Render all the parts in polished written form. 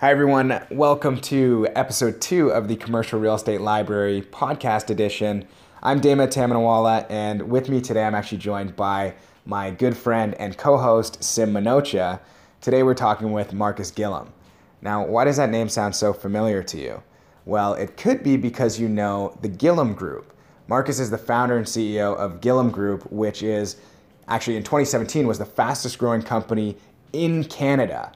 Hi everyone, welcome to episode 2 of the Commercial Real Estate Library podcast edition. I'm Dama Taminawala, and with me today I'm actually joined by my good friend and co-host Sim Minocha. Today we're talking with Marcus Gillam. Now, why does that name sound so familiar to you? Well, it could be because you know the Gillam Group. Marcus is the founder and CEO of Gillam Group, which is actually in 2017 was the fastest growing company in Canada.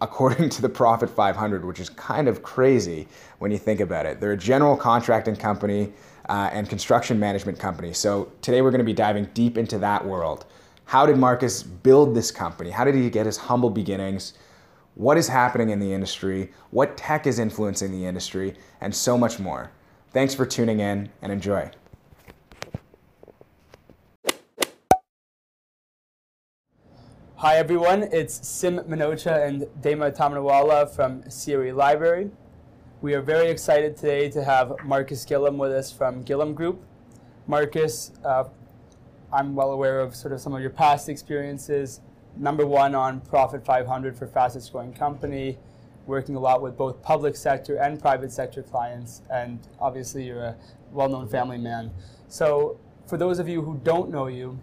According to the Profit 500, which is kind of crazy when you think about it. They're a general contracting company and construction management company. So today we're going to be diving deep into that world. How did Marcus build this company? How did he get his humble beginnings? What is happening in the industry? What tech is influencing the industry? And so much more. Thanks for tuning in and enjoy. Hi everyone, it's Sim Minocha and Dama Taminawala from CRE Library. We are very excited today to have Marcus Gillam with us from Gillam Group. Marcus, I'm well aware of sort of some of your past experiences. Number one on Profit 500 for fastest growing company, working a lot with both public sector and private sector clients, and obviously you're a well-known family man. So for those of you who don't know you,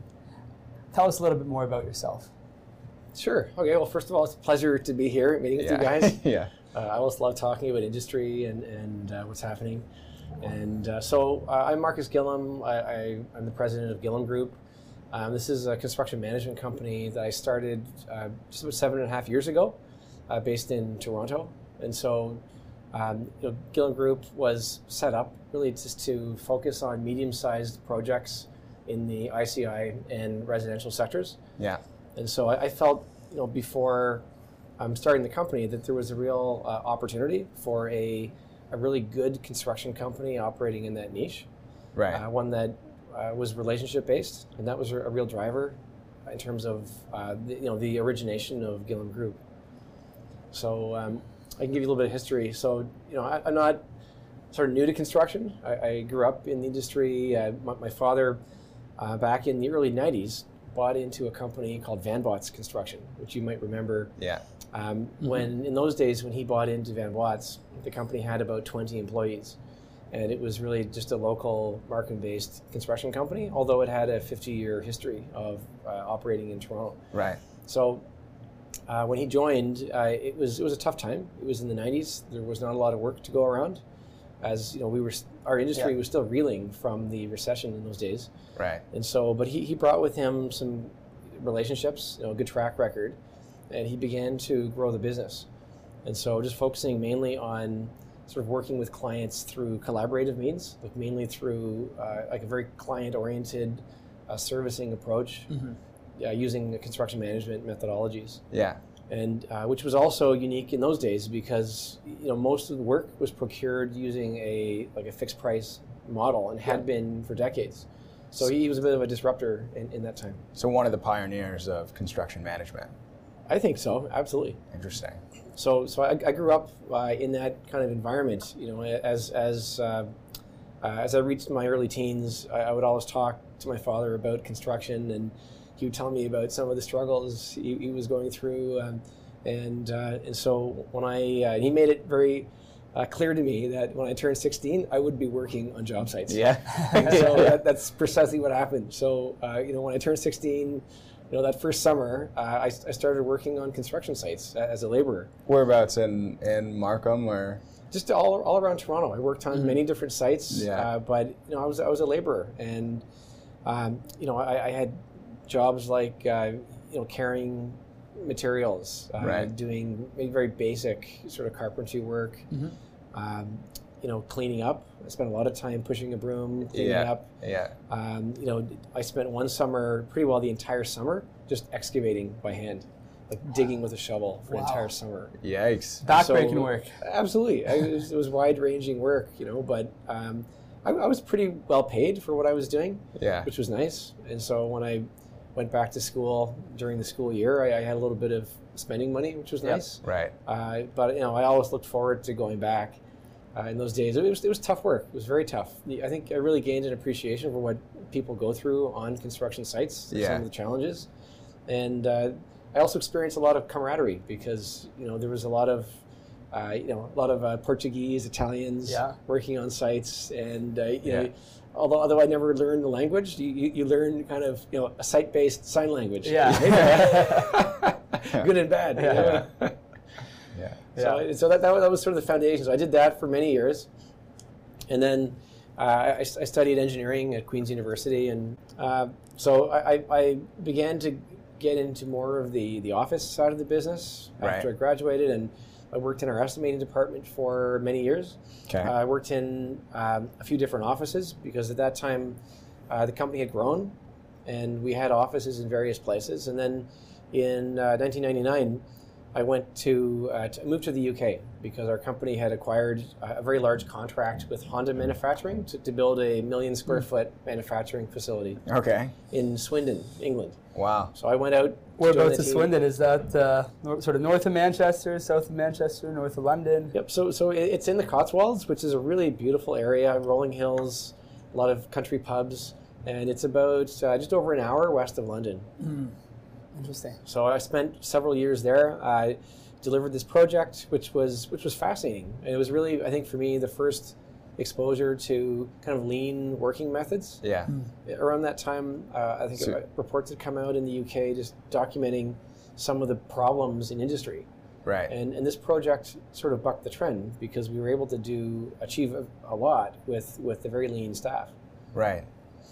tell us a little bit more about yourself. Sure. Okay. Well, first of all, it's a pleasure to be here meeting with you guys. I always love talking about industry and what's happening. And I'm Marcus Gillam. I'm the president of Gillam Group. This is a construction management company that I started just about 7.5 years ago, based in Toronto. And so, Gillam Group was set up really just to focus on medium-sized projects in the ICI and residential sectors. Yeah. And so I felt, before starting the company, that there was a real opportunity for a really good construction company operating in that niche. Right. One that was relationship-based, and that was a real driver in terms of the origination of Gillam Group. So I can give you a little bit of history. So I'm not sort of new to construction. I grew up in the industry. My father, back in the early '90s. Bought into a company called VanBots Construction, which you might remember. Yeah. When in those days when he bought into VanBots, the company had about 20 employees, and it was really just a local Markham-based construction company. Although it had a 50-year history of operating in Toronto. Right. So when he joined, it was a tough time. It was in the '90s. There was not a lot of work to go around, as our industry was still reeling from the recession in those days. Right. And so, but he brought with him some relationships, a good track record, and he began to grow the business. And so just focusing mainly on sort of working with clients through collaborative means, but mainly through like a very client-oriented servicing approach, using construction management methodologies. Yeah. And which was also unique in those days because most of the work was procured using a fixed price model and had been for decades. So he was a bit of a disruptor in that time. So one of the pioneers of construction management. I think so, absolutely. Interesting. So I grew up in that kind of environment. As I reached my early teens, I would always talk to my father about construction and. He would tell me about some of the struggles he was going through, and so when he made it very clear to me that when I turned 16, I would be working on job sites. Yeah. And so that's precisely what happened. So when I turned 16, that first summer, I started working on construction sites as a laborer. Whereabouts in Markham or? Just all around Toronto. I worked on many different sites. Yeah. But I was a laborer, and I had. Jobs like carrying materials, doing very basic sort of carpentry work, cleaning up. I spent a lot of time pushing a broom, cleaning up. Yeah. I spent one summer, pretty well the entire summer, just excavating by hand, like digging with a shovel for an entire summer. Yikes! Backbreaking work. Absolutely, it was wide-ranging work, but. I was pretty well paid for what I was doing, which was nice. And so when I went back to school during the school year, I had a little bit of spending money, which was nice. Right. But I always looked forward to going back. In those days, it was tough work. It was very tough. I think I really gained an appreciation for what people go through on construction sites, some of the challenges, and I also experienced a lot of camaraderie because, you know, there was a lot of, Portuguese, Italians working on sites, and you know, although I never learned the language, you learn kind of, you know, a site-based sign language. Yeah. Good and bad. You know? Yeah. So that was sort of the foundation. So I did that for many years, and then I studied engineering at Queen's University, and so I began to get into more of the office side of the business after I graduated, and I worked in our estimating department for many years. Okay. I worked in a few different offices because at that time the company had grown, and we had offices in various places. And then in 1999, I went to moved to the UK because our company had acquired a very large contract with Honda Manufacturing to build a 1,000,000 square foot manufacturing facility. Okay. In Swindon, England. Wow. So I went out. Whereabouts in Swindon? Is that sort of north of Manchester, south of Manchester, north of London? Yep. So it's in the Cotswolds, which is a really beautiful area, rolling hills, a lot of country pubs, and it's about just over an hour west of London. Mm. Interesting. So I spent several years there. I delivered this project, which was fascinating. And it was really, I think, for me, the first exposure to kind of lean working methods. Yeah. Mm. Around that time, I think reports had come out in the UK just documenting some of the problems in industry. Right. And this project sort of bucked the trend because we were able to achieve a lot with a very lean staff. Right.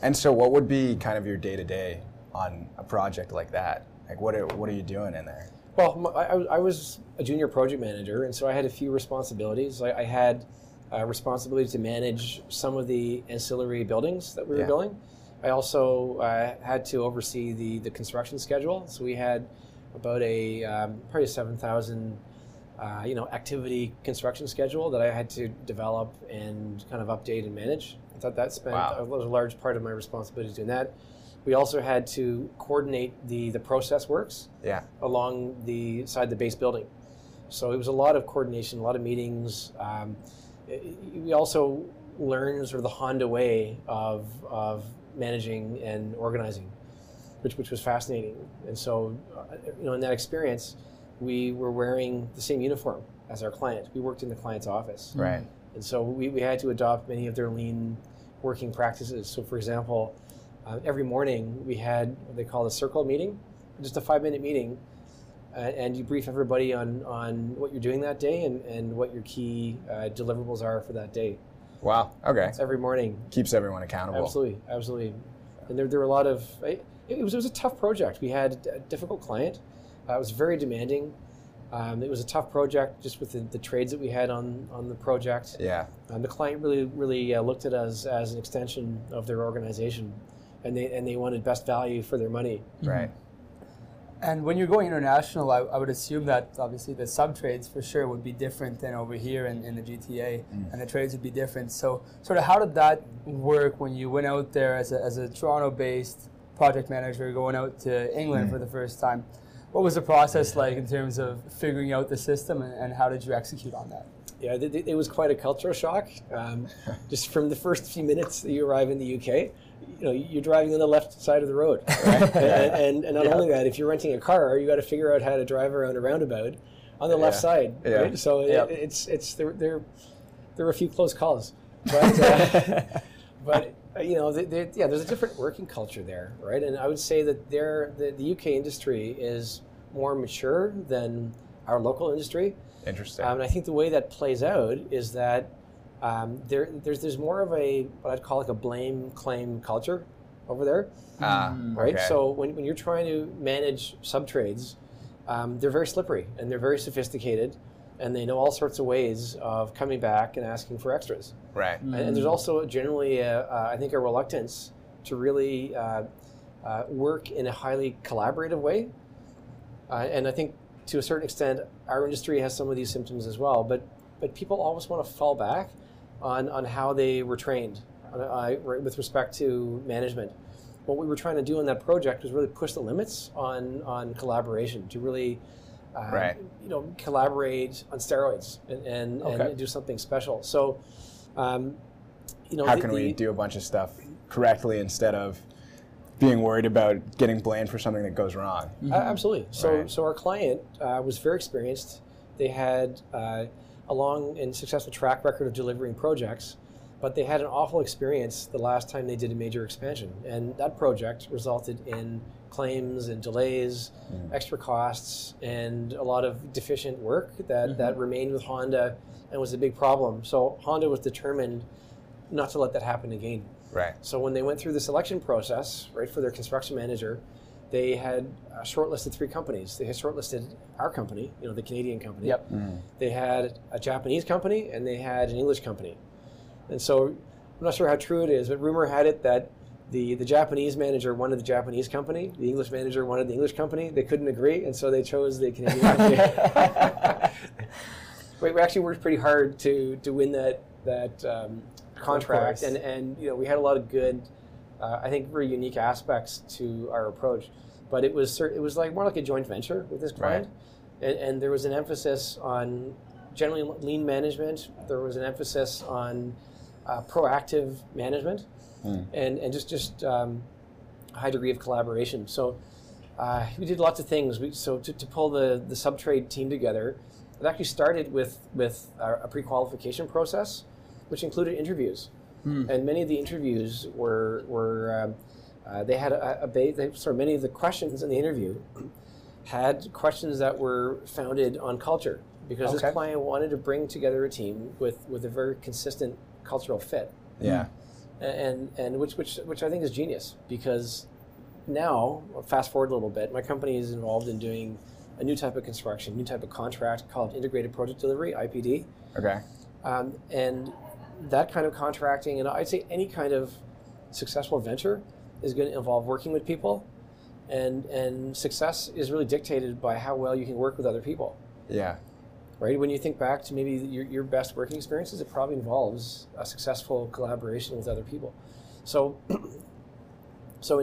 And so, what would be kind of your day-to-day on a project like that? Like, what are you doing in there? Well, I was a junior project manager, and so I had a few responsibilities. I had responsibility to manage some of the ancillary buildings that we were building. I also had to oversee the construction schedule. So we had about a probably 7,000 activity construction schedule that I had to develop and kind of update and manage. I thought that spent a large part of my responsibility doing that. We also had to coordinate the process works along the side of the base building. So it was a lot of coordination, a lot of meetings. We also learned sort of the Honda way of managing and organizing, which was fascinating. And so, in that experience, we were wearing the same uniform as our client. We worked in the client's office. Right. And so we had to adopt many of their lean working practices. So, for example, every morning we had what they call a circle meeting, just a 5-minute meeting, and you brief everybody on what you're doing that day and what your key deliverables are for that day. Wow, okay. It's every morning. Keeps everyone accountable. Absolutely, absolutely. And there were a lot of, it was a tough project. We had a difficult client. It was very demanding. It was a tough project just with the trades that we had on the project. Yeah. The client really looked at us as an extension of their organization. And they wanted best value for their money. Right. And when you're going international, I would assume that obviously the sub-trades for sure would be different than over here in the GTA, and the trades would be different. So sort of how did that work when you went out there as a Toronto-based project manager going out to England for the first time? What was the process like in terms of figuring out the system, and how did you execute on that? Yeah, it was quite a cultural shock. Just from the first few minutes that you arrive in the UK, you know, you're driving on the left side of the road, right? and not only that, if you're renting a car, you got to figure out how to drive around a roundabout on the left side, right? So it's there were a few close calls, but there's a different working culture there, right? And I would say that the UK industry is more mature than our local industry. Interesting. And I think the way that plays out is that there's more of a, what I'd call like a blame claim culture over there, right? Okay. So when you're trying to manage sub-trades, they're very slippery and they're very sophisticated, and they know all sorts of ways of coming back and asking for extras. Right. Mm-hmm. And there's also generally, a reluctance to really work in a highly collaborative way. And I think to a certain extent, our industry has some of these symptoms as well, but people always want to fall back on how they were trained with respect to management. What we were trying to do in that project was really push the limits on collaboration, to really collaborate on steroids and do something special. So, how can we do a bunch of stuff correctly instead of being worried about getting blamed for something that goes wrong. Mm-hmm. Absolutely. So our client was very experienced. They had a long and successful track record of delivering projects, but they had an awful experience the last time they did a major expansion. And that project resulted in claims and delays, extra costs, and a lot of deficient work that remained with Honda and was a big problem. So Honda was determined not to let that happen again. Right. So when they went through the selection process, right, for their construction manager, they had shortlisted three companies. They had shortlisted our company, you know, the Canadian company. Yep. Mm. They had a Japanese company and they had an English company. And so I'm not sure how true it is, but rumor had it that the Japanese manager wanted the Japanese company, the English manager wanted the English company. They couldn't agree, and so they chose the Canadian company. We actually worked pretty hard to win that contract, and you know, we had a lot of good, I think, very unique aspects to our approach. But it was like more like a joint venture with this client, right. And there was an emphasis on generally lean management. There was an emphasis on proactive management, and just a high degree of collaboration. So we did lots of things. So to pull the sub-trade team together, it actually started with a pre-qualification process, which included interviews. And many of the interviews were they had many of the questions in the interview had questions that were founded on culture, because this client wanted to bring together a team with a very consistent cultural fit. Yeah. And which I think is genius, because now, fast forward a little bit, my company is involved in doing a new type of construction, new type of contract called Integrated Project Delivery, IPD. Okay. And that kind of contracting, and I'd say any kind of successful venture, is going to involve working with people, and success is really dictated by how well you can work with other people. Yeah. Right? When you think back to maybe your best working experiences, it probably involves a successful collaboration with other people. So in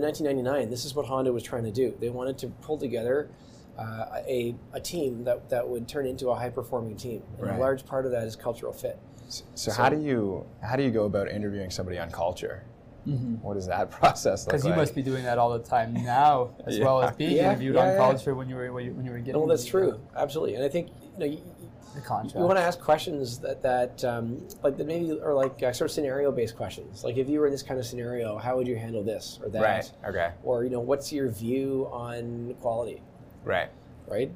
1999, this is what Honda was trying to do. They wanted to pull together a team that would turn into a high-performing team. And a large part of that is cultural fit. So how do you go about interviewing somebody on culture? Mm-hmm. What does that process look like? Because you must be doing that all the time now, as well as being interviewed on culture when you were getting. Well, that's true, absolutely. And I think the contract. You want to ask questions that maybe are sort of scenario-based questions. Like, if you were in this kind of scenario, how would you handle this or that? Right. Okay. Or what's your view on quality? Right. Right.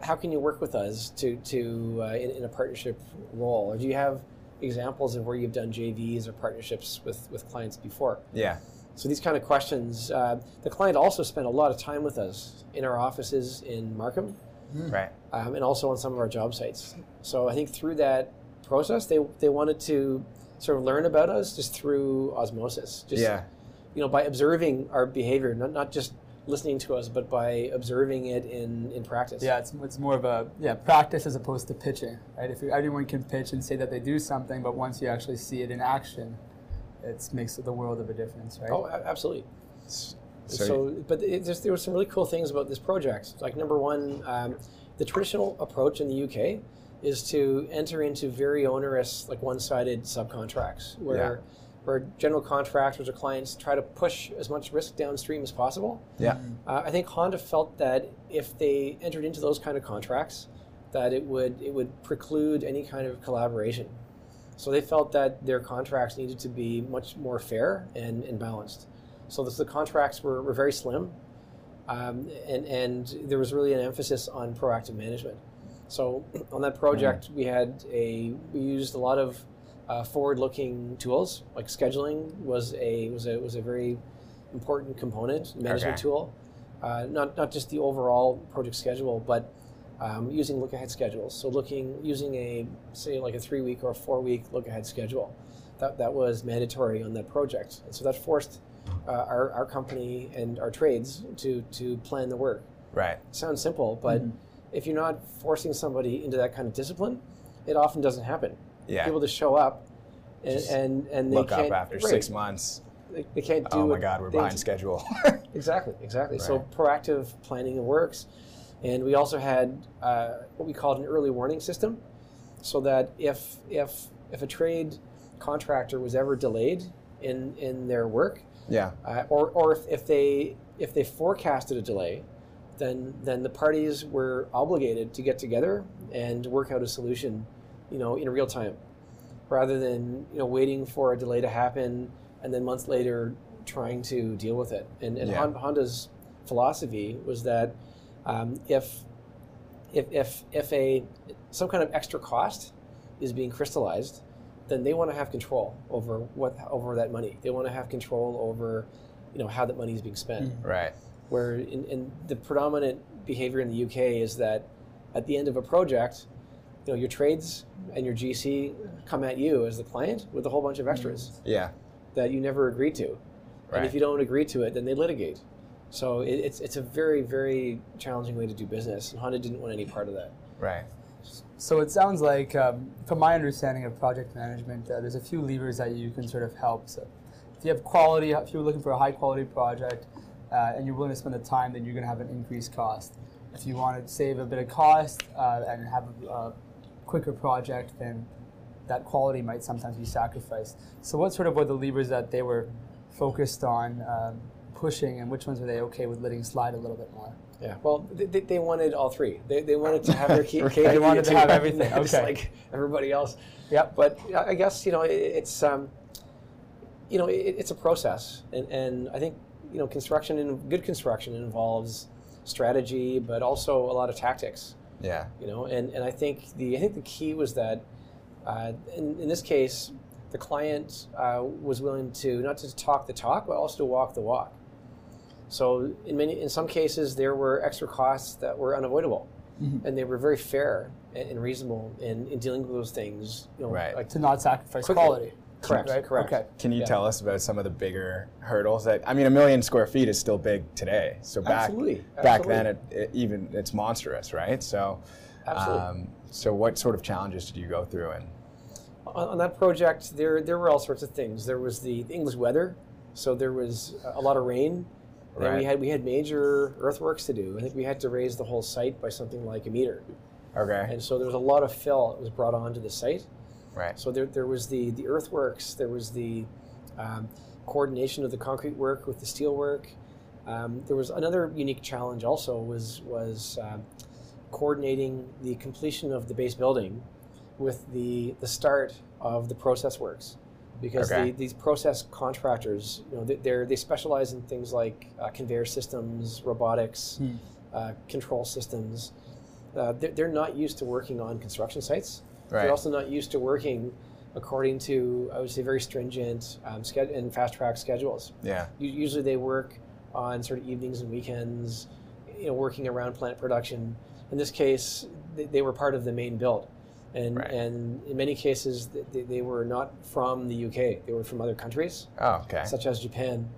How can you work with us in a partnership role? Or do you have examples of where you've done JVs or partnerships with clients before? Yeah. So these kind of questions, the client also spent a lot of time with us in our offices in Markham, right, and also on some of our job sites. So I think through that process, they wanted to sort of learn about us just through osmosis, by observing our behavior, not just listening to us, but by observing it in practice. Yeah, it's more of a practice as opposed to pitching, right? If everyone can pitch and say that they do something, but once you actually see it in action, it makes the world of a difference, right? Oh, absolutely. But there were some really cool things about this project. Like, number one, the traditional approach in the UK is to enter into very onerous, like one-sided subcontracts, where general contractors or clients try to push as much risk downstream as possible. Yeah. I think Honda felt that if they entered into those kind of contracts, that it would preclude any kind of collaboration. So they felt that their contracts needed to be much more fair and balanced. So the contracts were very slim, and there was really an emphasis on proactive management. So on that project, we used a lot of forward-looking tools, like scheduling was a very important component, management tool. Not just the overall project schedule, but using look-ahead schedules. So using a 3-week or a 4-week look-ahead schedule, that was mandatory on that project, and so that forced our company and our trades to plan the work. Right. Sounds simple, but if you're not forcing somebody into that kind of discipline, it often doesn't happen. Yeah. People just show up and they look can't, up after 6 months. They can't do. Oh my God, we're behind schedule. Exactly. Right. So proactive planning works, and we also had what we called an early warning system, so that if a trade contractor was ever delayed in their work. Yeah. Or if they forecasted a delay, then the parties were obligated to get together and work out a solution, in real time, rather than waiting for a delay to happen and then months later trying to deal with it. And yeah. Honda's philosophy was that if some kind of extra cost is being crystallized, then they want to have control over over that money. They want to have control over how that money is being spent. Right. Where in the predominant behavior in the UK is that at the end of a project, your trades and your GC come at you as the client with a whole bunch of extras. Yeah. That you never agreed to. Right. And if you don't agree to it, then they litigate. So it's a very, very challenging way to do business, and Honda didn't want any part of that. Right. So it sounds like, from my understanding of project management, there's a few levers that you can sort of help. So if you have quality, if you're looking for a high quality project, and you're willing to spend the time, then you're going to have an increased cost. If you want to save a bit of cost and have a quicker project, then that quality might sometimes be sacrificed. So what sort of were the levers that they were focused on pushing, and which ones were they okay with letting slide a little bit more? Yeah, well, they wanted all three. They wanted to have their cake. Right. They wanted to have everything, just like everybody else. Yep. But I guess it's a process, and I think construction and good construction involves strategy, but also a lot of tactics. Yeah. And I think the key was that in this case, the client was willing to not to talk the talk, but also to walk the walk. So in some cases, there were extra costs that were unavoidable, mm-hmm. and they were very fair and reasonable in dealing with those things. Right. Like to not sacrifice quality. Correct. Right? Correct. Okay. Can you tell us about some of the bigger hurdles? A 1,000,000 square feet is still big today. So back then, it's monstrous, right? So, absolutely. So what sort of challenges did you go through? And on that project, there were all sorts of things. There was the English weather, so there was a lot of rain. Right. And we had major earthworks to do. I think we had to raise the whole site by something like a meter. Okay. And so there was a lot of fill that was brought onto the site. Right. So there was the earthworks. There was the coordination of the concrete work with the steel work. There was another unique challenge also was coordinating the completion of the base building with the start of the process works. Because these process contractors, they specialize in things like conveyor systems, robotics, control systems. They're not used to working on construction sites. Right. They're also not used to working according to, I would say, very stringent and fast-track schedules. Yeah. Usually they work on sort of evenings and weekends, working around plant production. In this case, they were part of the main build. And in many cases, they were not from the UK. They were from other countries, such as Japan.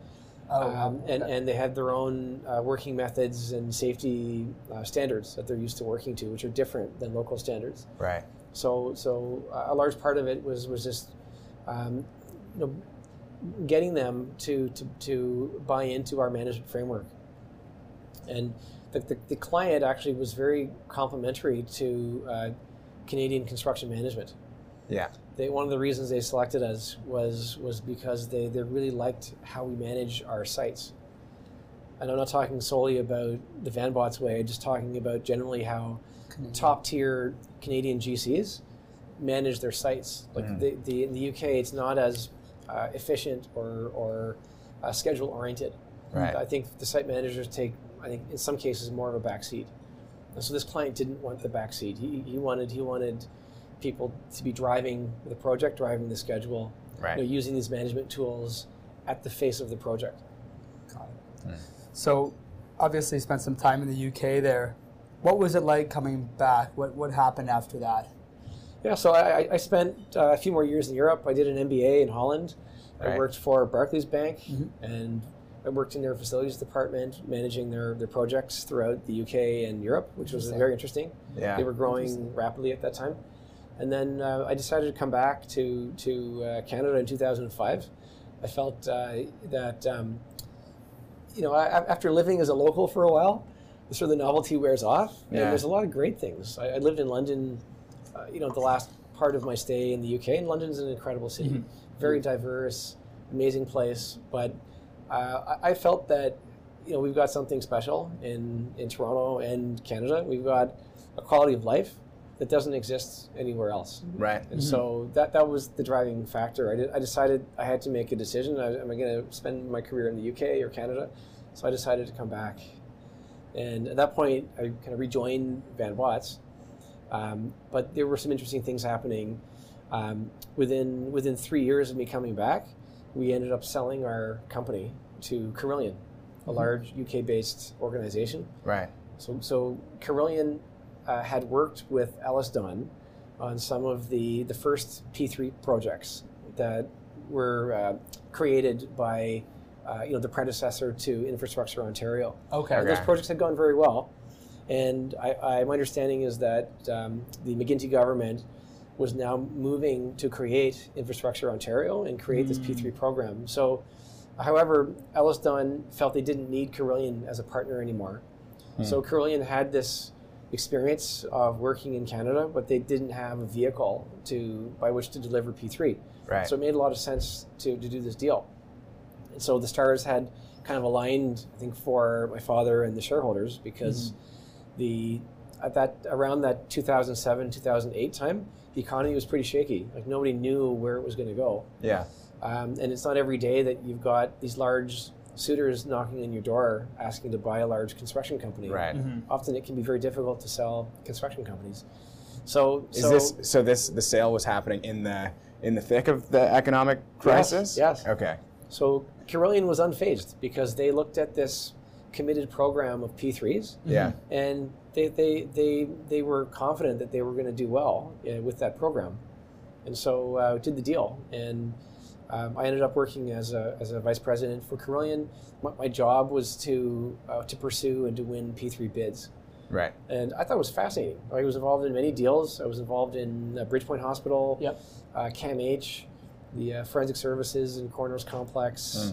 And they had their own working methods and safety standards that they're used to working to, which are different than local standards. Right. So a large part of it was just getting them to buy into our management framework. And the client actually was very complimentary to Canadian construction management. Yeah. One of the reasons they selected us was because they really liked how we manage our sites. And I'm not talking solely about the VanBots way, just talking about generally how top-tier Canadian GCs manage their sites. Like in the UK, it's not as efficient or schedule-oriented. Right. I think the site managers take, in some cases, more of a backseat. So this client didn't want the backseat. He wanted people to be driving the project, driving the schedule, right. Using these management tools at the face of the project. Got it. Mm. So obviously spent some time in the UK there. What was it like coming back? What happened after that? Yeah, so I spent a few more years in Europe. I did an MBA in Holland. Right. I worked for Barclays Bank, mm-hmm. and I worked in their facilities department, managing their projects throughout the UK and Europe, which was very interesting. Yeah. They were growing rapidly at that time. And then I decided to come back to Canada in 2005. I felt that, after living as a local for a while, sort of the novelty wears off. Yeah. And there's a lot of great things. I lived in London, the last part of my stay in the UK, and London's an incredible city. Mm-hmm. Very diverse, amazing place. But I felt that, you know, we've got something special in Toronto and Canada. We've got a quality of life that doesn't exist anywhere else. Right. And so that was the driving factor. I decided I had to make a decision. Am I going to spend my career in the UK or Canada? So I decided to come back. And at that point, I kind of rejoined VanBots. But there were some interesting things happening. Within 3 years of me coming back, we ended up selling our company to Carillion, a large UK-based organization. Right. So Carillion had worked with Ellis Don on some of the first P3 projects that were created by the predecessor to Infrastructure Ontario. Okay. Those projects had gone very well, and my understanding is that the McGuinty government was now moving to create Infrastructure Ontario and create this P3 program. So, however, Ellis Don felt they didn't need Carillion as a partner anymore. So Carillion had this experience of working in Canada, but they didn't have a vehicle by which to deliver P3. Right. So it made a lot of sense to do this deal. And so the stars had kind of aligned, I think, for my father and the shareholders, because around that 2007, 2008 time, the economy was pretty shaky. Like, nobody knew where it was going to go. Yeah. And it's not every day that you've got these large suitors knocking on your door asking to buy a large construction company. Right. Often it can be very difficult to sell construction companies. So the sale was happening in the thick of the economic crisis? Yes. Okay. So Carillion was unfazed because they looked at this committed program of P3s. Yeah. And they were confident that they were going to do well with that program. And so did the deal. And I ended up working as a vice president for Carillion. My job was to pursue and to win P3 bids. Right. And I thought it was fascinating. I was involved in many deals. I was involved in Bridgepoint Hospital, CAMH, the Forensic Services and Coroner's Complex,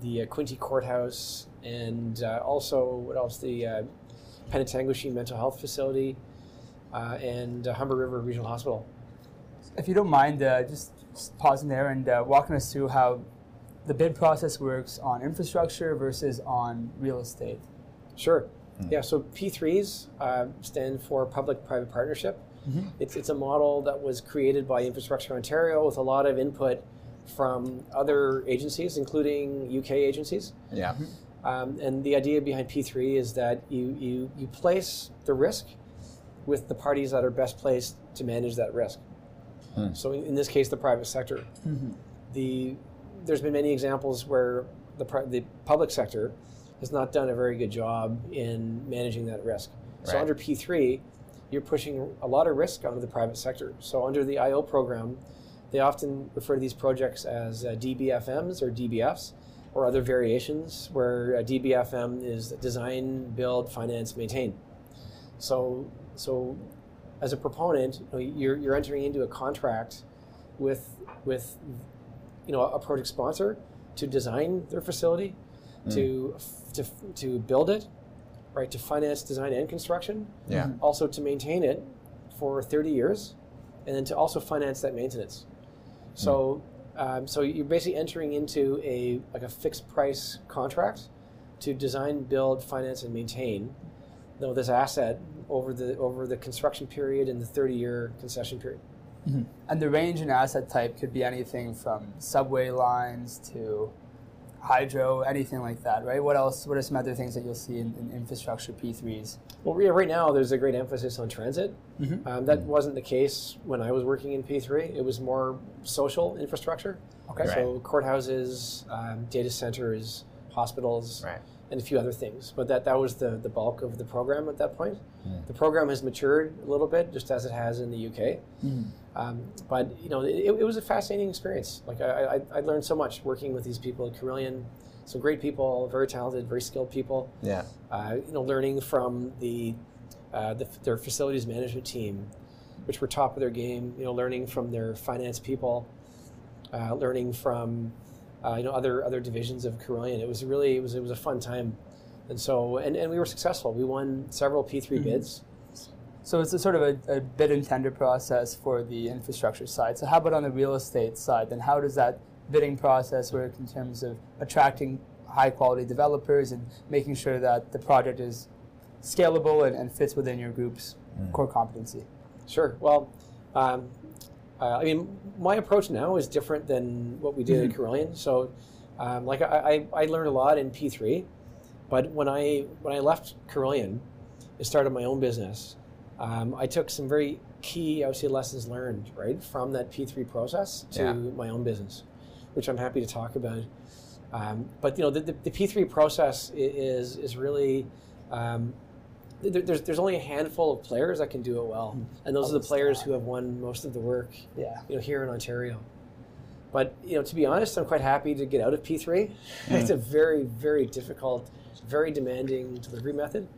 the Quinte courthouse, and also, what else, the Penetanguishene Mental Health Facility, and Humber River Regional Hospital. If you don't mind, just pausing there and walking us through how the bid process works on infrastructure versus on real estate. Sure. Yeah, so P3s stand for Public-Private Partnership. It's a model that was created by Infrastructure Ontario with a lot of input from other agencies, including UK agencies. Yeah. And the idea behind P3 is that you place the risk with the parties that are best placed to manage that risk. So in this case, the private sector. There's been many examples where the public sector has not done a very good job in managing that risk. Right. So under P3, you're pushing a lot of risk onto the private sector. So under the IO program, they often refer to these projects as DBFMs or DBFs or other variations, where DBFM is design, build, finance, maintain. So as a proponent, you're entering into a contract with a project sponsor to design their facility, to build it, right, to finance design and construction, also to maintain it for 30 years, and then to also finance that maintenance. So you're basically entering into a fixed price contract to design, build, finance, and maintain this asset over the construction period and the 30-year concession period. And the range in asset type could be anything from subway lines to hydro, anything like that, right? What else? What are some other things that you'll see in infrastructure P3s? Well, yeah, right now there's a great emphasis on transit. That wasn't the case when I was working in P3. It was more social infrastructure. Okay. Right. So courthouses, data centers, hospitals. Right. And a few other things, but that was the bulk of the program at that point. The program has matured a little bit, just as it has in the UK. But it was a fascinating experience. Like, I learned so much working with these people at Carillion. Some great people, very talented, very skilled people. Yeah. Learning from their facilities management team, which were top of their game. Learning from their finance people, learning from other divisions of Carillion. It was a fun time, and so and we were successful. We won several P3 bids. So it's a sort of a bid and tender process for the infrastructure side. So how about on the real estate side? Then how does that bidding process work in terms of attracting high-quality developers and making sure that the project is scalable and fits within your group's core competency? Sure. Well, I mean, my approach now is different than what we did at Carillion. So, like I learned a lot in P3, but when I left Carillion and started my own business, I took some very key, I would say, lessons learned, right, from that P3 process to my own business, which I'm happy to talk about. But you know, the P3 process is really there's only a handful of players that can do it well, and those are the players who have won most of the work. You know, here in Ontario. But you know, to be honest, I'm quite happy to get out of P3. It's a very, very difficult, very demanding delivery method.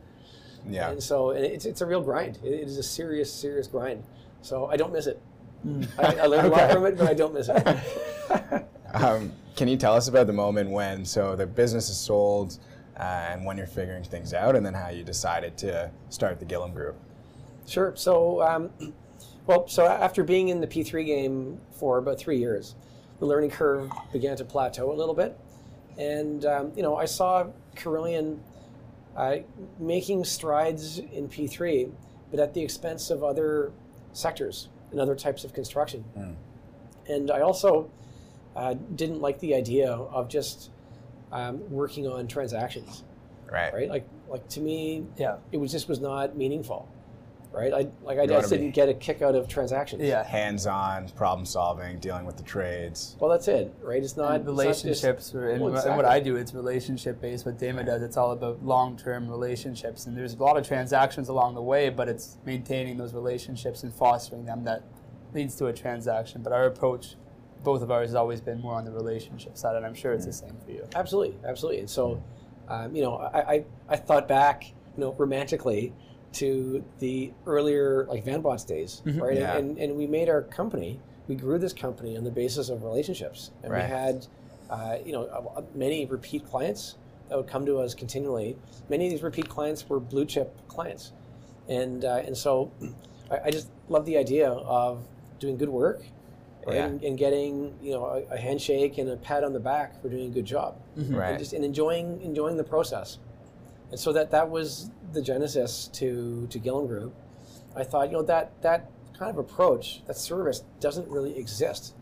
Yeah. And so it's a real grind. It is a serious, serious grind. So I don't miss it. I learned a lot from it, but I don't miss it. Can you tell us about the moment when, so the business is sold and when you're figuring things out, and then how you decided to start the Gillam Group? Sure. So, so after being in the P3 game for about 3 years, the learning curve began to plateau a little bit. And, you know, I saw Carillion making strides in P3, but at the expense of other sectors and other types of construction. And I also didn't like the idea of just working on transactions, right? Like to me, it was just was not meaningful, right? I just didn't get a kick out of transactions. Yeah, hands-on problem solving, dealing with the trades. Well, that's it, right? It's not and relationships. It's not just, and what I do, it's relationship based. What Dama does, it's all about long-term relationships. And there's a lot of transactions along the way, but it's maintaining those relationships and fostering them that leads to a transaction. But our approach, both of ours, has always been more on the relationship side, and I'm sure it's the same for you. Absolutely. And so, you know, I thought back, you know, romantically to the earlier, like, VanBots days, right? Yeah. And we made our company, we grew this company on the basis of relationships. And we had, you know, many repeat clients that would come to us continually. Many of these repeat clients were blue chip clients. And so I just love the idea of doing good work, and getting, you know, a handshake and a pat on the back for doing a good job, and just enjoying the process. And so that was the genesis to Gillam Group. I thought, you know, that kind of approach, that service, doesn't really exist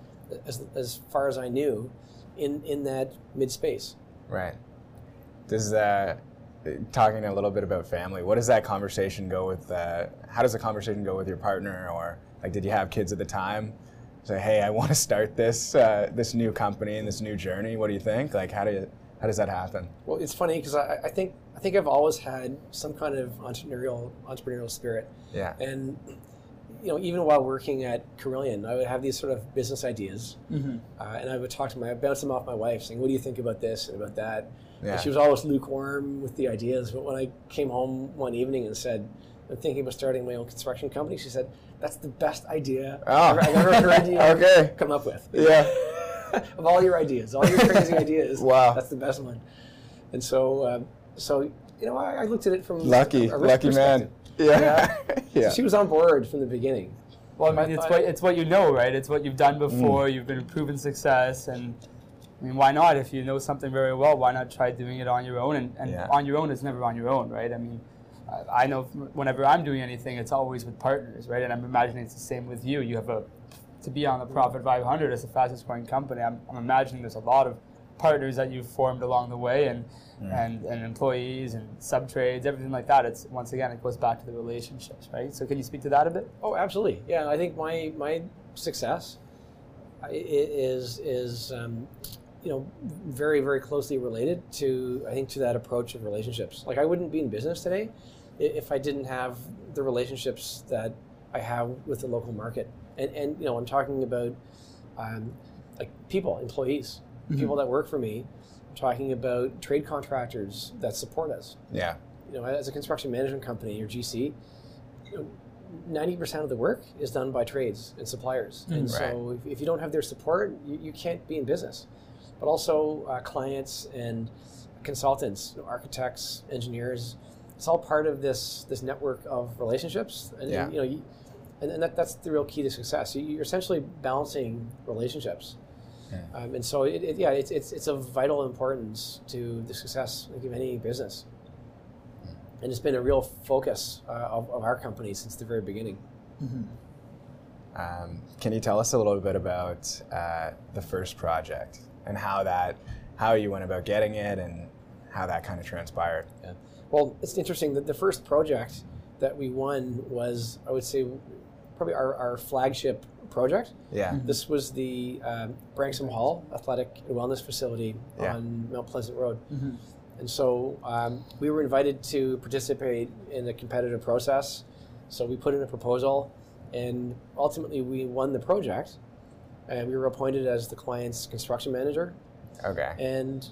as far as I knew in that mid space. Right. Does that, talking a little bit about family, what does that conversation go with? How does the conversation go with your partner, or like, did you have kids at the time? Say, hey, I want to start this this new company and this new journey. What do you think? Like, how does that happen? Well, it's funny because I think I've always had some kind of entrepreneurial spirit. Yeah. And you know, even while working at Carillion, I would have these sort of business ideas, and I would talk to bounce them off my wife, saying, "What do you think about this and about that?" Yeah. And she was always lukewarm with the ideas, but when I came home one evening and said, "I'm thinking about starting my own construction company," she said, "That's the best idea I've ever heard you come up with." Yeah. Of all your ideas, all your crazy ideas, wow, that's the best one. And so, you know, I looked at it from a risk perspective. Man. Yeah. Yeah. So she was on board from the beginning. Well, I mean, it's what you know, right? It's what you've done before. You've been proven success, and I mean, why not? If you know something very well, why not try doing it on your own? And on your own is never on your own, right? I mean, I know whenever I'm doing anything, it's always with partners, right? And I'm imagining it's the same with you. You have to be on the Profit 500 as the fastest growing company. I'm imagining there's a lot of partners that you've formed along the way, and employees and sub trades, everything like that. It's, once again, it goes back to the relationships, right? So can you speak to that a bit? Oh, absolutely. Yeah, I think my success is you know, very, very closely related to, I think, to that approach of relationships. Like, I wouldn't be in business today if I didn't have the relationships that I have with the local market. And you know, I'm talking about like people, employees, people that work for me. I'm talking about trade contractors that support us. Yeah. You know, as a construction management company, or GC, you know, 90% of the work is done by trades and suppliers. And so if you don't have their support, you can't be in business. But also clients and consultants, you know, architects, engineers. It's all part of this network of relationships, and you know, and that's the real key to success. You're essentially balancing relationships, And so, it's of vital importance to the success of any business. And it's been a real focus of our company since the very beginning. Mm-hmm. Can you tell us a little bit about the first project and how you went about getting it and how that kind of transpired? Yeah. Well, it's interesting that the first project that we won was, I would say, probably our flagship project. Yeah. Mm-hmm. This was the Branksome Hall Athletic and Wellness Facility on Mount Pleasant Road. Mm-hmm. And so we were invited to participate in the competitive process. So we put in a proposal, and ultimately we won the project, and we were appointed as the client's construction manager. Okay. And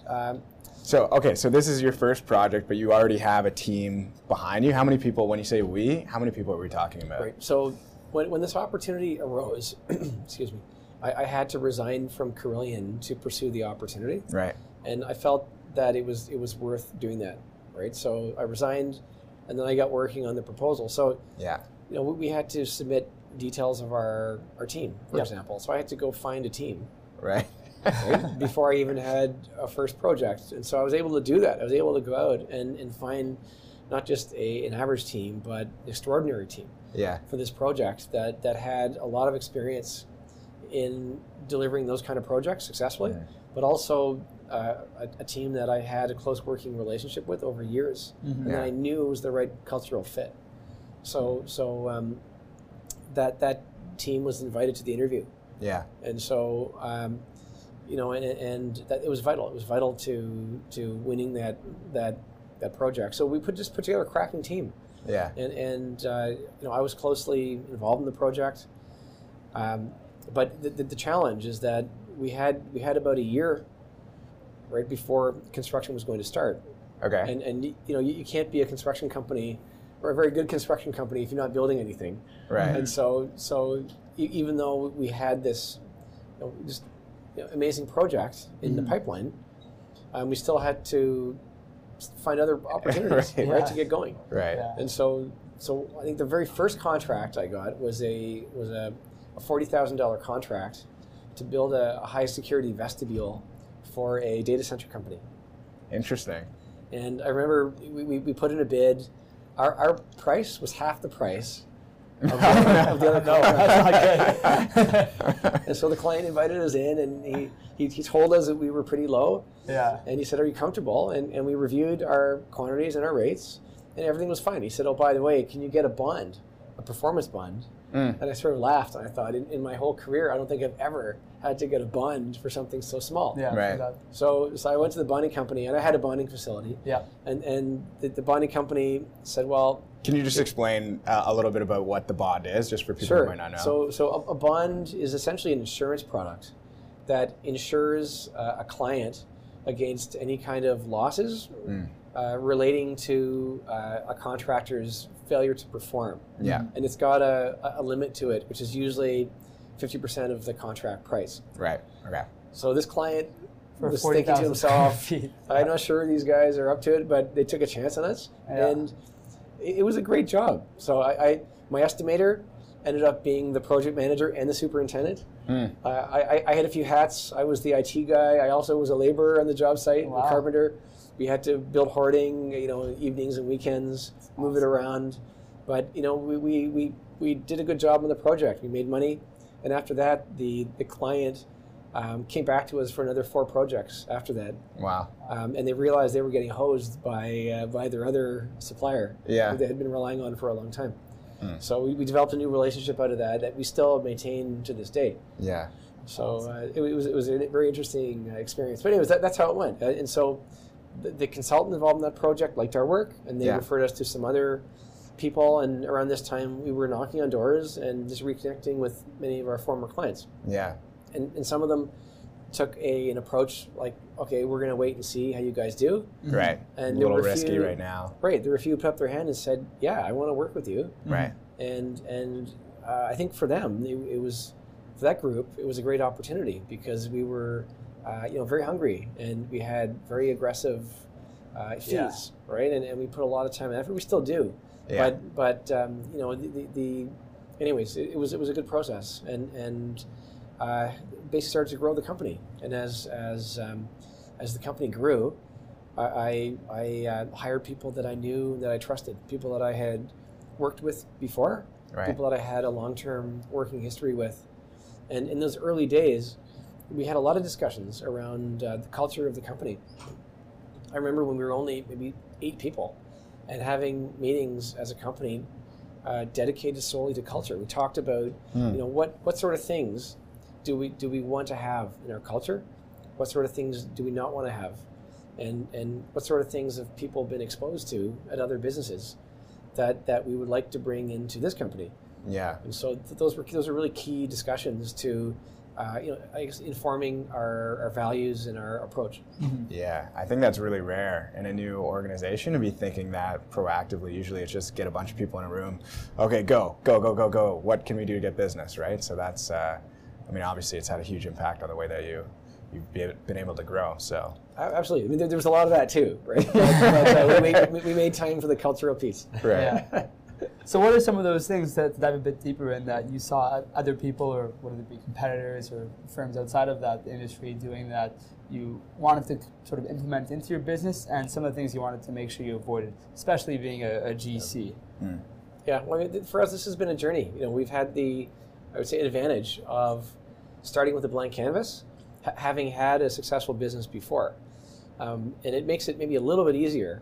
so this is your first project, but you already have a team behind you. How many people, when you say we, how many people are we talking about? Right. So when this opportunity arose, excuse me, I had to resign from Carillion to pursue the opportunity. Right. And I felt that it was worth doing that, right? So I resigned, and then I got working on the proposal. So we had to submit details of our team, for example. So I had to go find a team, right? Before I even had a first project. And so I was able to do that. I was able to go out and find not just an average team, but an extraordinary team for this project that had a lot of experience in delivering those kind of projects successfully, but also a team that I had a close working relationship with over years, and I knew it was the right cultural fit. So that team was invited to the interview. Yeah. And so, and that, it was vital to winning that project. So we put together a cracking team. Yeah. And I was closely involved in the project, but the challenge is that we had about a year right before construction was going to start. Okay. And you can't be a construction company or a very good construction company if you're not building anything. Right. And so even though we had this amazing project in the pipeline, we still had to find other opportunities to get going. Right. Yeah. And so I think the very first contract I got was a $40,000 contract to build a high security vestibule for a data center company. Interesting. And I remember we put in a bid. Our price was half the price of the other company. And so the client invited us in, and he told us that we were pretty low. Yeah. And he said, "Are you comfortable?" And we reviewed our quantities and our rates, and everything was fine. He said, "Oh, by the way, can you get a bond, a performance bond?" And I sort of laughed, and I thought, in my whole career, I don't think I've ever had to get a bond for something so small. Yeah, right. So I went to the bonding company, and I had a bonding facility. Yeah. And the bonding company said, well... Can you just explain a little bit about what the bond is, just for people who might not know? So a bond is essentially an insurance product that insures a client against any kind of losses relating to a contractor's failure to perform. Yeah. And it's got a limit to it, which is usually 50% of the contract price. Right. Okay. So this client was thinking to himself, I'm not sure these guys are up to it, but they took a chance on us. Yeah. And it was a great job. So my estimator ended up being the project manager and the superintendent. Mm. I had a few hats. I was the IT guy. I also was a laborer on the job site, a carpenter. We had to build hoarding, evenings and weekends, move it around. But, we did a good job on the project. We made money. And after that, the client came back to us for another 4 projects after that. Wow. And they realized they were getting hosed by their other supplier who they had been relying on for a long time. Mm. So we developed a new relationship out of that we still maintain to this day. Yeah. So it was a very interesting experience. But anyways, that's how it went. And so... The consultant involved in that project liked our work, and they referred us to some other people. And around this time, we were knocking on doors and just reconnecting with many of our former clients. Yeah. And some of them took an approach like, okay, we're going to wait and see how you guys do. Right. And a little risky right now. Right. There were a few who put up their hand and said, yeah, I want to work with you. Right. And I think for them, it was, for that group, it was a great opportunity because we were... very hungry, and we had very aggressive fees, right? And we put a lot of time and effort. We still do, but anyways, it was a good process, and basically started to grow the company. And as the company grew, I hired people that I knew, that I trusted, people that I had worked with before, right. People that I had a long-term working history with. And in those early days, we had a lot of discussions around the culture of the company. I remember when we were only maybe 8 people and having meetings as a company dedicated solely to culture. We talked about, you know, what sort of things do we want to have in our culture? What sort of things do we not want to have? And what sort of things have people been exposed to at other businesses that we would like to bring into this company? Yeah. And so those are really key discussions to I guess informing our values and our approach. Mm-hmm. Yeah, I think that's really rare in a new organization to be thinking that proactively. Usually it's just get a bunch of people in a room, okay, go. What can we do to get business, right? So that's, I mean, obviously it's had a huge impact on the way that you've been able to grow, so. Absolutely, I mean, there was a lot of that too, right? but we made time for the cultural piece. Right. Yeah. So what are some of those things that dive a bit deeper in that you saw other people or whether it be competitors or firms outside of that industry doing that you wanted to sort of implement into your business and some of the things you wanted to make sure you avoided, especially being a GC? Mm. Yeah, well, for us this has been a journey. You know, we've had the, I would say, advantage of starting with a blank canvas, having had a successful business before. And it makes it maybe a little bit easier,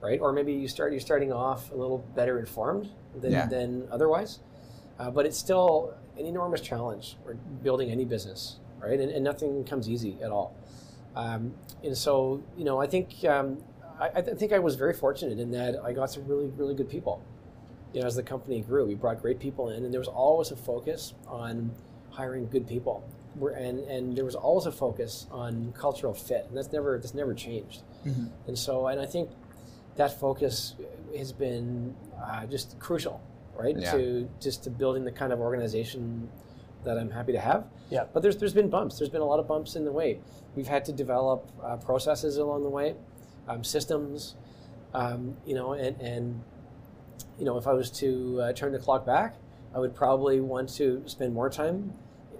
right? Or maybe you're starting off a little better informed than otherwise. But it's still an enormous challenge for building any business, right? And nothing comes easy at all. And so, you know, I think I think I was very fortunate in that I got some really, really good people. You know, as the company grew, we brought great people in, and there was always a focus on hiring good people. And there was always a focus on cultural fit, and that's never changed. Mm-hmm. And I think that focus has been just crucial, right? Yeah. To building the kind of organization that I'm happy to have. Yeah. But there's been bumps. There's been a lot of bumps in the way. We've had to develop processes along the way, systems, you know, and you know, if I was to turn the clock back, I would probably want to spend more time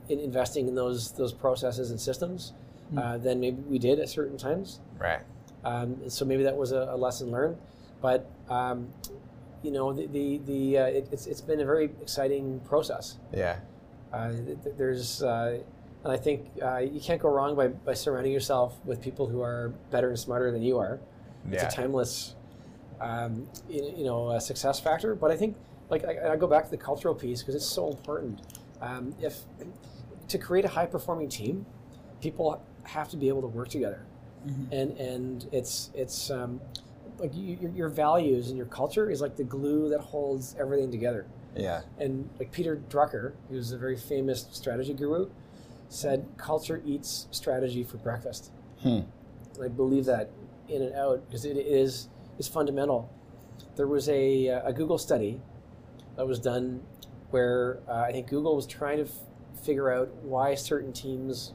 in investing in those processes and systems than maybe we did at certain times. Right. So maybe that was a lesson learned, but you know, it's been a very exciting process. Yeah. And I think you can't go wrong by surrounding yourself with people who are better and smarter than you are. Yeah. It's a timeless, a success factor. But I think, like, I go back to the cultural piece because it's so important. If to create a high-performing team, people have to be able to work together. Mm-hmm. And it's like your values and your culture is like the glue that holds everything together. Yeah. And like Peter Drucker, who's a very famous strategy guru, said, "Culture eats strategy for breakfast." Hmm. I believe that in and out because it's fundamental. There was a Google study that was done where I think Google was trying to figure out why certain teams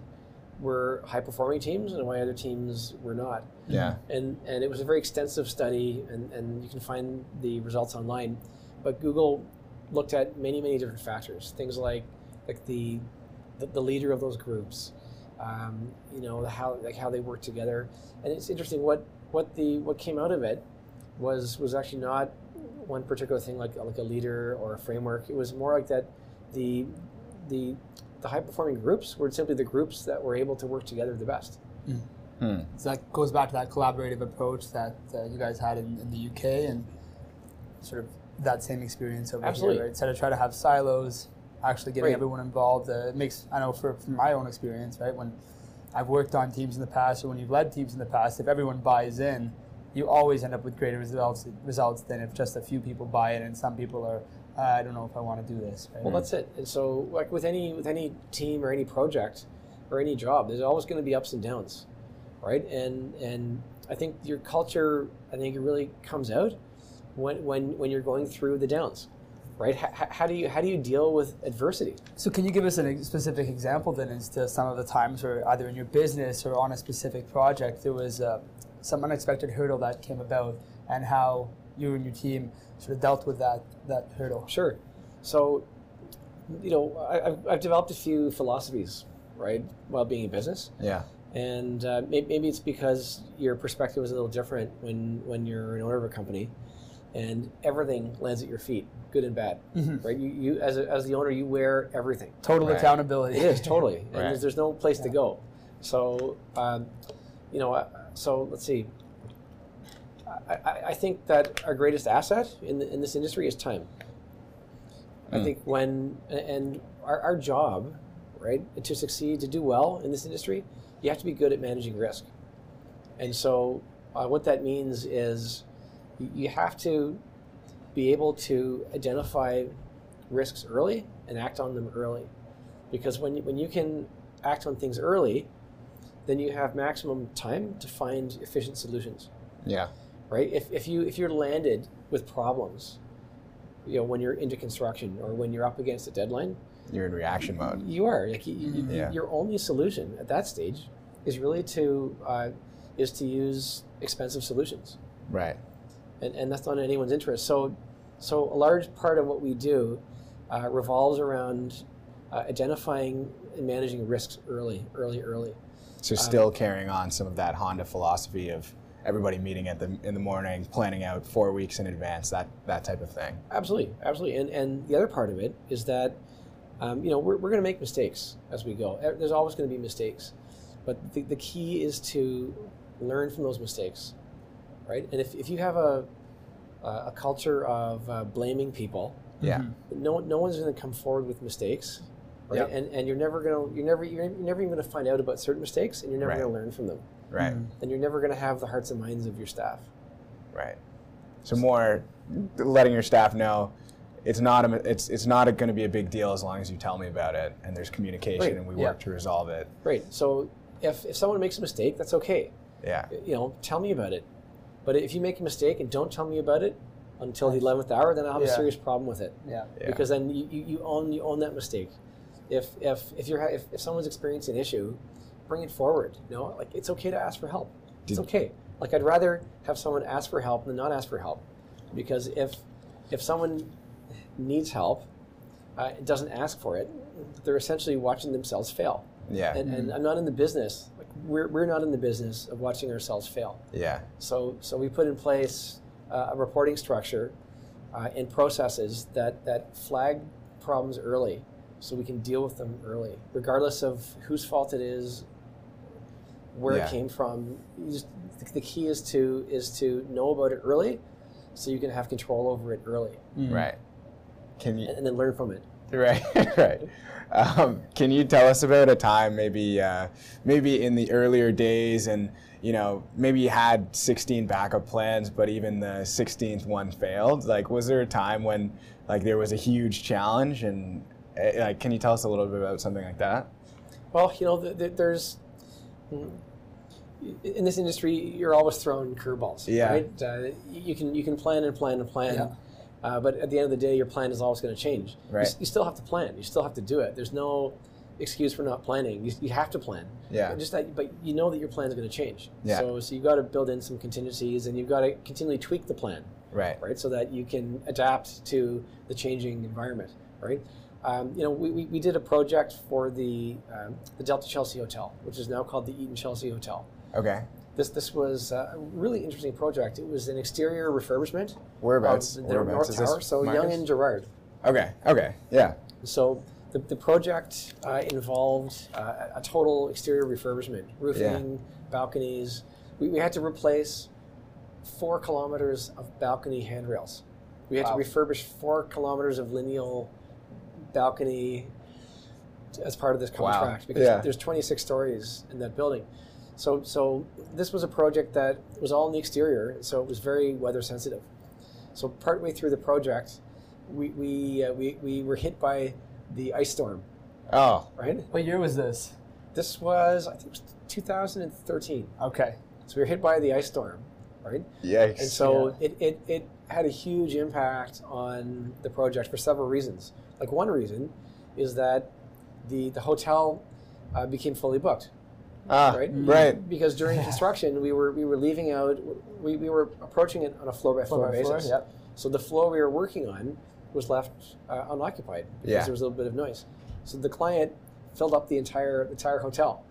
were high-performing teams and why other teams were not. Yeah. And it was a very extensive study, and you can find the results online. But Google looked at many, many different factors, things like the leader of those groups, you know, how they work together. And it's interesting what came out of it was actually not one particular thing like a leader or a framework. It was more like that the high-performing groups were simply the groups that were able to work together the best. Mm. Mm. So that goes back to that collaborative approach that you guys had in the UK and sort of that same experience over Absolutely. Here, right? Instead of trying to have silos, actually getting right. everyone involved, it makes, I know from my own experience, right, when I've worked on teams in the past or when you've led teams in the past, if everyone buys in, you always end up with greater results than if just a few people buy in and some people are I don't know if I want to do this. Right? Well, that's it. And so, like with any team or any project or any job, there's always going to be ups and downs, right? And I think your culture, it really comes out when you're going through the downs, right? How do you deal with adversity? So, can you give us a specific example then as to some of the times where either in your business or on a specific project there was some unexpected hurdle that came about, and how you and your team sort of dealt with that hurdle? Sure. So you know, I've developed a few philosophies, right, while being in business. Yeah. And maybe it's because your perspective is a little different when you're an owner of a company, and everything lands at your feet, good and bad, mm-hmm. right? You as the owner, you wear everything. Total right. accountability. It is, totally. And right. there's no place yeah. to go. So, you know, so let's see. I think that our greatest asset in this industry is time. I think when, and our job, right, to succeed, to do well in this industry, you have to be good at managing risk. And so what that means is you have to be able to identify risks early and act on them early. Because when you can act on things early, then you have maximum time to find efficient solutions. Yeah. Right? If you're landed with problems, you know, when you're into construction or when you're up against a deadline, you're in reaction mode. You are. Like yeah. Your only solution at that stage is really to use expensive solutions. Right. And that's not in anyone's interest. So a large part of what we do revolves around identifying and managing risks early. So still carrying on some of that Honda philosophy of everybody meeting in the morning, planning out 4 weeks in advance, that type of thing. Absolutely. And the other part of it is that you know, we're going to make mistakes as we go. There's always going to be mistakes, but the key is to learn from those mistakes, right? And if you have a culture of blaming people, yeah, no one's going to come forward with mistakes, right? Yep. And you're never even going to find out about certain mistakes, and you're never right. going to learn from them. Right. And you're never going to have the hearts and minds of your staff. Right. So more letting your staff know it's not going to be a big deal as long as you tell me about it, and there's communication right. and we yeah. work to resolve it. Right. So if someone makes a mistake, that's okay. Yeah. You know, tell me about it. But if you make a mistake and don't tell me about it until the 11th hour, then I'll have yeah. a serious problem with it. Yeah. yeah. Because then you own that mistake. If someone's experiencing an issue, bring it forward. You know, like it's okay to ask for help. It's okay. Like I'd rather have someone ask for help than not ask for help, because if someone needs help, doesn't ask for it, they're essentially watching themselves fail. Yeah. And I'm not in the business. Like we're not in the business of watching ourselves fail. Yeah. So we put in place a reporting structure and processes that flag problems early, so we can deal with them early, regardless of whose fault it is, where yeah. it came from. The key is to know about it early, so you can have control over it early. Mm. Right. Can you, and then learn from it. Right, right. Can you tell us about a time, maybe in the earlier days, and you know, maybe you had 16 backup plans, but even the 16th one failed? Like, was there a time when like there was a huge challenge, and like, can you tell us a little bit about something like that? Well, you know, there's in this industry, you're always throwing curveballs. Yeah. Right. You can plan. Yeah. But at the end of the day, your plan is always going to change. Right. You still have to plan. You still have to do it. There's no excuse for not planning. You have to plan. Yeah. But you know that your plan is going to change. Yeah. So you've got to build in some contingencies, and you've got to continually tweak the plan. Right. Right. So that you can adapt to the changing environment. Right. You know, we did a project for the Delta Chelsea Hotel, which is now called the Eaton Chelsea Hotel. Okay. This was a really interesting project. It was an exterior refurbishment. Whereabouts? The North Tower, so Marcus? Yonge and Gerrard. Okay, yeah. So the project involved a total exterior refurbishment, roofing, yeah. balconies. We had to replace 4 kilometers of balcony handrails. We had wow. to refurbish 4 kilometers of lineal balcony as part of this contract wow. because yeah. there's 26 stories in that building. So this was a project that was all in the exterior, so it was very weather sensitive. So partway through the project, we were hit by the ice storm. Oh, right. What year was this? This was, I think, it was 2013. Okay. So we were hit by the ice storm, right? Yikes. And so yeah. it had a huge impact on the project for several reasons. Like one reason is that the hotel became fully booked. Right. Because during construction, we were leaving out, we were approaching it on a flow by flow basis. Yep. So the flow we were working on was left unoccupied because there was a little bit of noise. So the client filled up the entire hotel.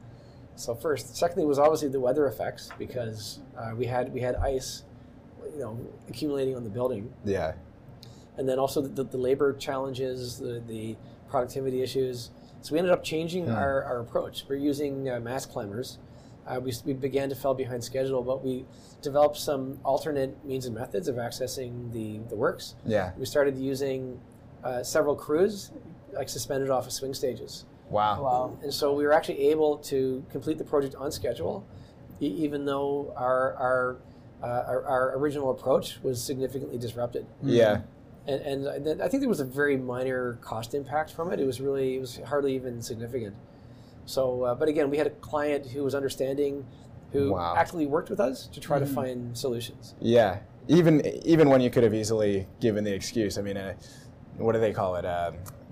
So first, secondly was obviously the weather effects because we had ice, you know, accumulating on the building. Yeah. And then also the labor challenges, the productivity issues. So we ended up changing our approach. We're using mass climbers. We began to fall behind schedule, but we developed some alternate means and methods of accessing the works. Yeah. We started using several crews, like suspended off of swing stages. Wow. And so we were actually able to complete the project on schedule, even though our original approach was significantly disrupted. Yeah. And I think there was a very minor cost impact from it. It was hardly even significant. So, but again, we had a client who was understanding, who actively worked with us to try to find solutions. Yeah, even when you could have easily given the excuse. I mean, what do they call it?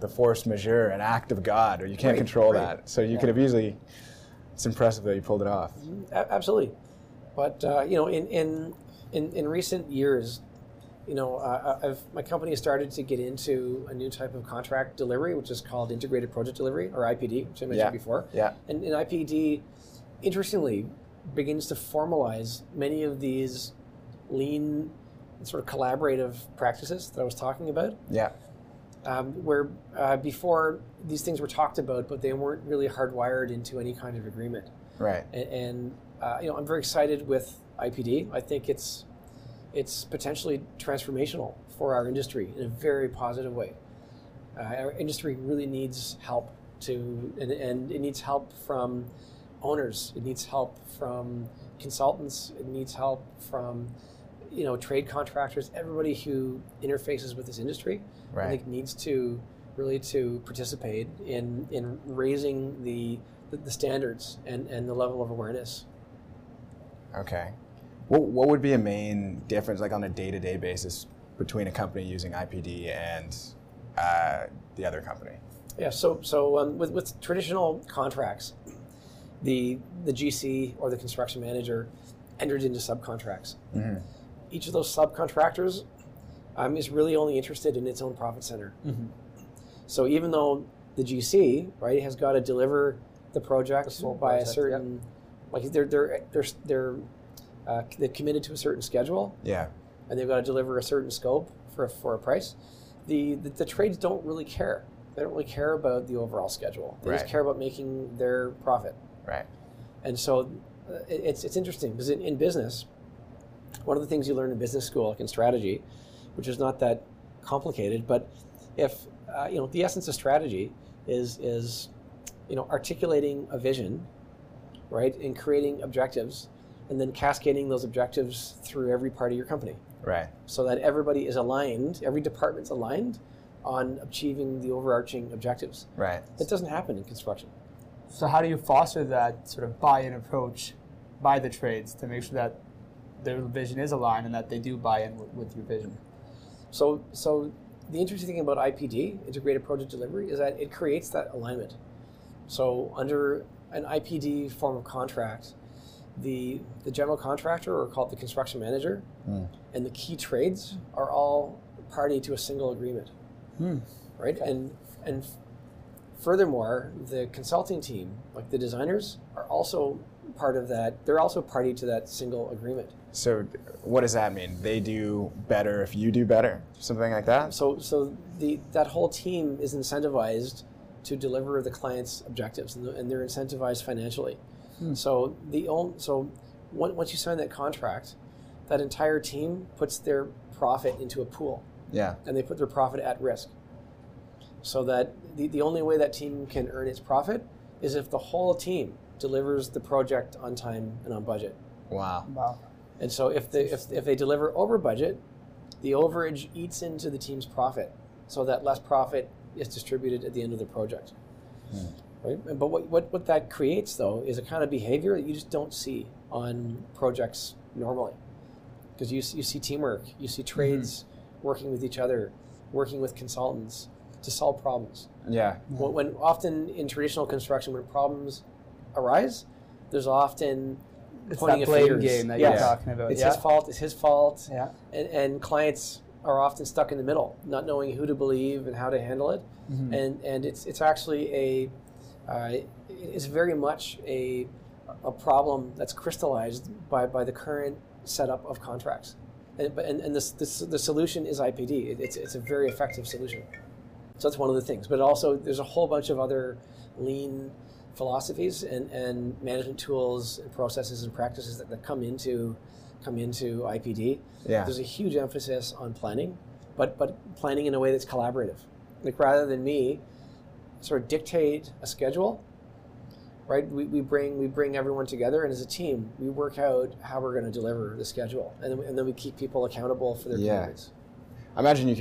The force majeure, an act of God, or you can't control that. So you could have easily. It's impressive that you pulled it off. Absolutely, but you know, in recent years. You know, my company started to get into a new type of contract delivery, which is called integrated project delivery, or IPD, which I mentioned before. Yeah. And IPD, interestingly, begins to formalize many of these lean, sort of collaborative practices that I was talking about. Yeah. Where before these things were talked about, but they weren't really hardwired into any kind of agreement. Right. And you know, I'm very excited with IPD. I think it's potentially transformational for our industry in a very positive way. Our industry really needs help and it needs help from owners. It needs help from consultants. It needs help from, you know, trade contractors. Everybody who interfaces with this industry, I think, needs to really to participate in raising the standards and the level of awareness. Okay. What would be a main difference, like on a day-to-day basis, between a company using IPD and the other company? Yeah, so with traditional contracts, the GC or the construction manager enters into subcontracts. Mm-hmm. Each of those subcontractors is really only interested in its own profit center. Mm-hmm. So even though the GC has got to deliver the project by a certain, like they're committed to a certain schedule, and they've got to deliver a certain scope for a price. The trades don't really care. They don't really care about the overall schedule. They just care about making their profit. Right. And so it's interesting because in business, one of the things you learn in business school, like in strategy, which is not that complicated, but if you know, the essence of strategy is you know, articulating a vision, right, and creating objectives. And then cascading those objectives through every part of your company. Right. So that everybody is aligned, every department's aligned on achieving the overarching objectives. Right. That doesn't happen in construction. So how do you foster that sort of buy-in approach by the trades to make sure that their vision is aligned and that they do buy in with your vision? So the interesting thing about IPD, Integrated Project Delivery, is that it creates that alignment. So under an IPD form of contract, the general contractor, or called the construction manager, and the key trades are all party to a single agreement, right? Okay. And furthermore, the consulting team, like the designers, are also part of that. They're also party to that single agreement. So what does that mean? They do better if you do better, something like that? So that whole team is incentivized to deliver the client's objectives, and they're incentivized financially. So once you sign that contract, that entire team puts their profit into a pool. Yeah. And they put their profit at risk. So that the only way that team can earn its profit is if the whole team delivers the project on time and on budget. Wow. And so if they deliver over budget, the overage eats into the team's profit, so that less profit is distributed at the end of the project. Right? But what that creates, though, is a kind of behavior that you just don't see on projects normally, because you see teamwork, you see trades working with each other, working with consultants to solve problems. Yeah. When often in traditional construction, when problems arise, there's often pointing at fingers. It's that blame game that you're talking about. It's his fault. It's his fault. Yeah. And clients are often stuck in the middle, not knowing who to believe and how to handle it. Mm-hmm. And it's actually it's very much a problem that's crystallized by the current setup of contracts. And the solution is IPD. It's a very effective solution. So that's one of the things. But also there's a whole bunch of other lean philosophies and management tools and processes and practices that come into IPD. Yeah. There's a huge emphasis on planning, but planning in a way that's collaborative. Like rather than me sort of dictate a schedule, right? We bring everyone together, and as a team, we work out how we're going to deliver the schedule, and then we keep people accountable for their commitments. I imagine you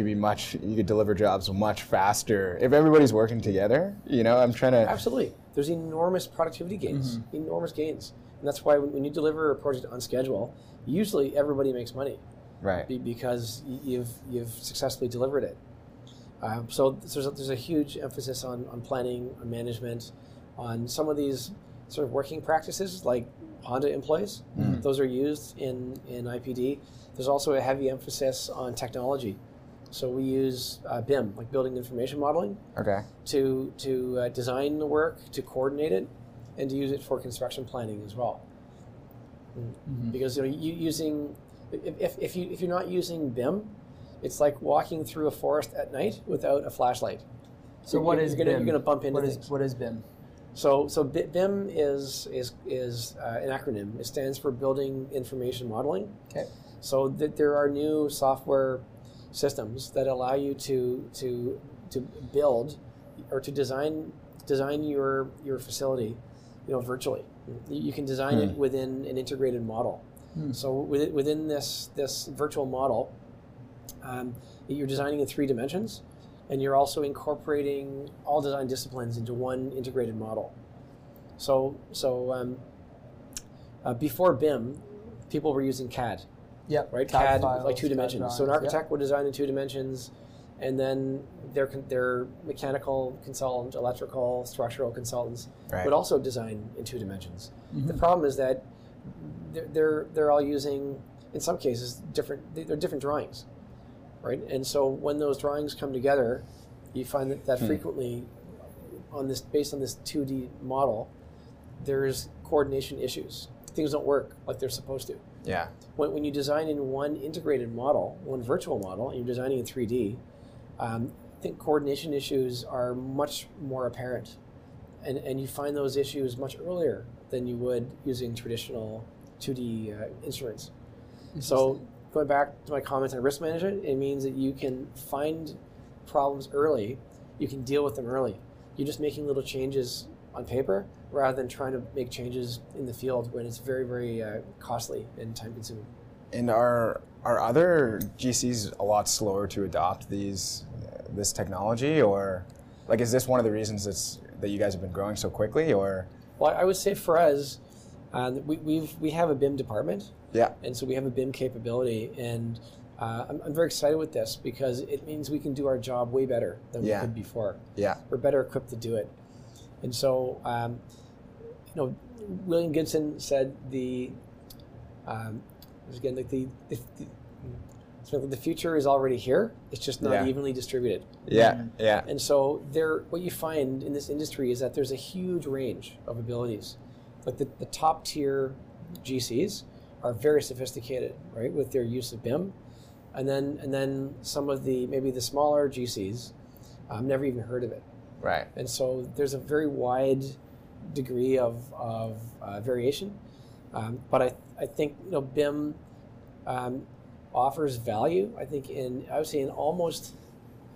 could deliver jobs much faster if everybody's working together. You know, I'm trying to absolutely. There's enormous productivity gains, mm-hmm. enormous gains, and that's why when you deliver a project on schedule, usually everybody makes money, right? Because you've successfully delivered it. So there's a huge emphasis on planning, on management, on some of these sort of working practices like Honda employees. Mm-hmm. Those are used in IPD. There's also a heavy emphasis on technology. So we use BIM, like building information modeling, okay. to design the work, to coordinate it, and to use it for construction planning as well. Mm-hmm. Because if you're not using BIM, it's like walking through a forest at night without a flashlight. So you're gonna bump into things. What is BIM? So BIM is an acronym. It stands for Building Information Modeling. Okay. So there are new software systems that allow you to build or to design your facility, you know, virtually. You can design it within an integrated model. So within this virtual model, you're designing in 3 dimensions, and you're also incorporating all design disciplines into one integrated model. So before BIM, people were using CAD. Yeah. Right. CAD files, like 2 dimensions. So an architect would design in 2 dimensions, and then their mechanical consultant, electrical, structural consultants would also design in 2 dimensions. Mm-hmm. The problem is that they're all using, in some cases, different drawings, right? And so when those drawings come together, you find that frequently, based on this 2D model, there's coordination issues. Things don't work like they're supposed to. Yeah. When you design in one integrated model, one virtual model, and you're designing in 3D, I think coordination issues are much more apparent, and you find those issues much earlier than you would using traditional 2D instruments. So going back to my comments on risk management, it means that you can find problems early, you can deal with them early. You're just making little changes on paper rather than trying to make changes in the field when it's very, very costly and time-consuming. And are other GCs a lot slower to adopt this technology, or like is this one of the reasons that you guys have been growing so quickly, or? Well, I would say for us, we have a BIM department, and so we have a BIM capability, and I'm very excited with this because it means we can do our job way better than we could before. Yeah, we're better equipped to do it, and so William Gibson said the future is already here. It's just not evenly distributed. Yeah, yeah. And so what you find in this industry is that there's a huge range of abilities. Like the top tier GCs are very sophisticated, right, with their use of BIM, and then some of the maybe the smaller GCs never even heard of it. Right. And so there's a very wide degree of variation, but I think BIM. Offers value, I think, I would say in almost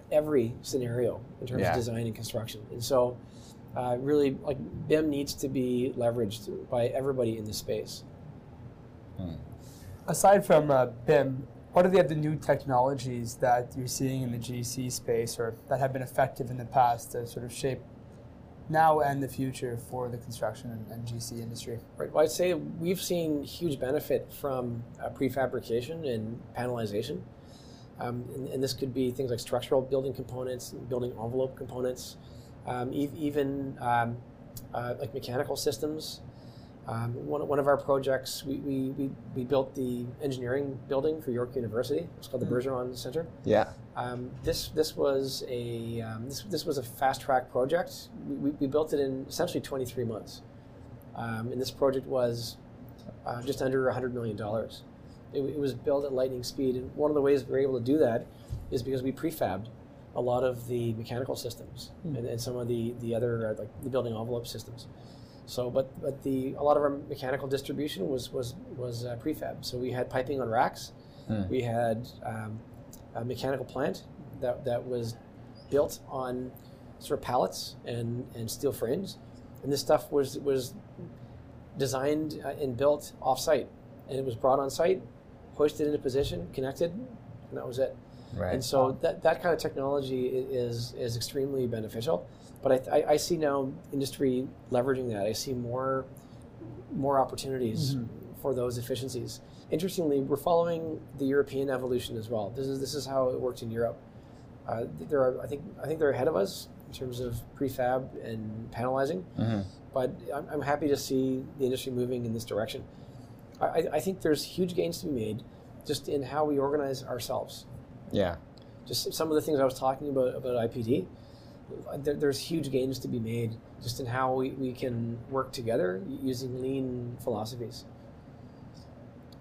every scenario in terms of design and construction. And so really, like, BIM needs to be leveraged by everybody in the space. Aside from BIM, what are the other new technologies that you're seeing in the GC space or that have been effective in the past to sort of shape now and the future for the construction and GC industry? Right. Well, I'd say we've seen huge benefit from prefabrication and panelization. And this could be things like structural building components, building envelope components, even like mechanical systems. One of our projects, we built the engineering building for York University. It's called the Bergeron Center. Yeah. This was a fast track project. We built it in essentially 23 months, and this project was just under $100 million. It was built at lightning speed, and one of the ways we were able to do that is because we prefabbed a lot of the mechanical systems and some of the other like the building envelope systems. So, but a lot of our mechanical distribution was prefab. So we had piping on racks, we had a mechanical plant that was built on sort of pallets and steel frames, and this stuff was designed and built off site, and it was brought on site, hoisted into position, connected, and that was it. Right. And so that kind of technology is extremely beneficial. But I see now industry leveraging that. I see more opportunities for those efficiencies. Interestingly, we're following the European evolution as well. This is how it worked in Europe. I think they're ahead of us in terms of prefab and panelizing. Mm-hmm. But I'm happy to see the industry moving in this direction. I think there's huge gains to be made just in how we organize ourselves. Yeah. Just some of the things I was talking about IPD, there's huge gains to be made just in how we can work together using lean philosophies.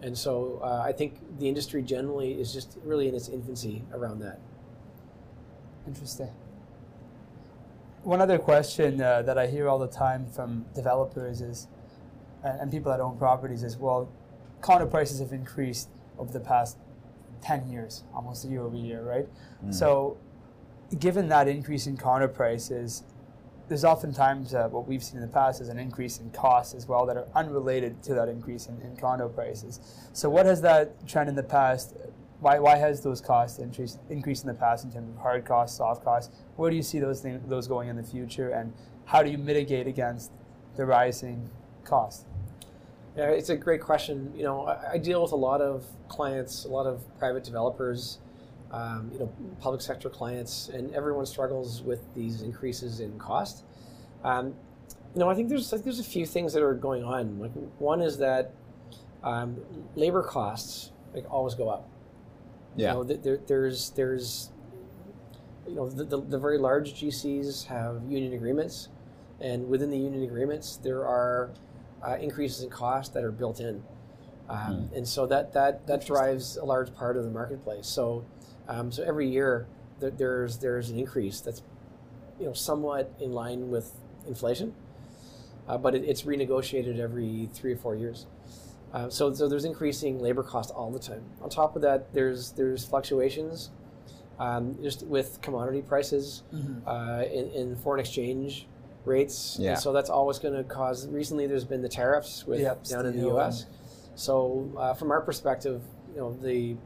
And so I think the industry generally is just really in its infancy around that. Interesting. One other question that I hear all the time from developers is, and people that own properties is, well, condo prices have increased over the past 10 years, almost year over year, right? So given that increase in condo prices, there's oftentimes what we've seen in the past is an increase in costs as well that are unrelated to that increase in condo prices. So what has that trend in the past, why has those costs increased in the past in terms of hard costs, soft costs? Where do you see those going in the future, and how do you mitigate against the rising costs? Yeah, it's a great question. You know, I deal with a lot of clients, a lot of private developers, you know, public sector clients, and everyone struggles with these increases in cost. You know, I think there's a few things that are going on. Like, one is that labor costs always go up. Yeah. You know, there's you know, the very large GCs have union agreements, and within the union agreements there are increases in cost that are built in, and so that drives a large part of the marketplace. So every year there's an increase that's, you know, somewhat in line with inflation, but it's renegotiated every 3 or 4 years. So there's increasing labor cost all the time. On top of that, there's fluctuations just with commodity prices, in foreign exchange rates, and so that's always going to cause. Recently, there's been the tariffs with down in the U.S. So from our perspective, you know, the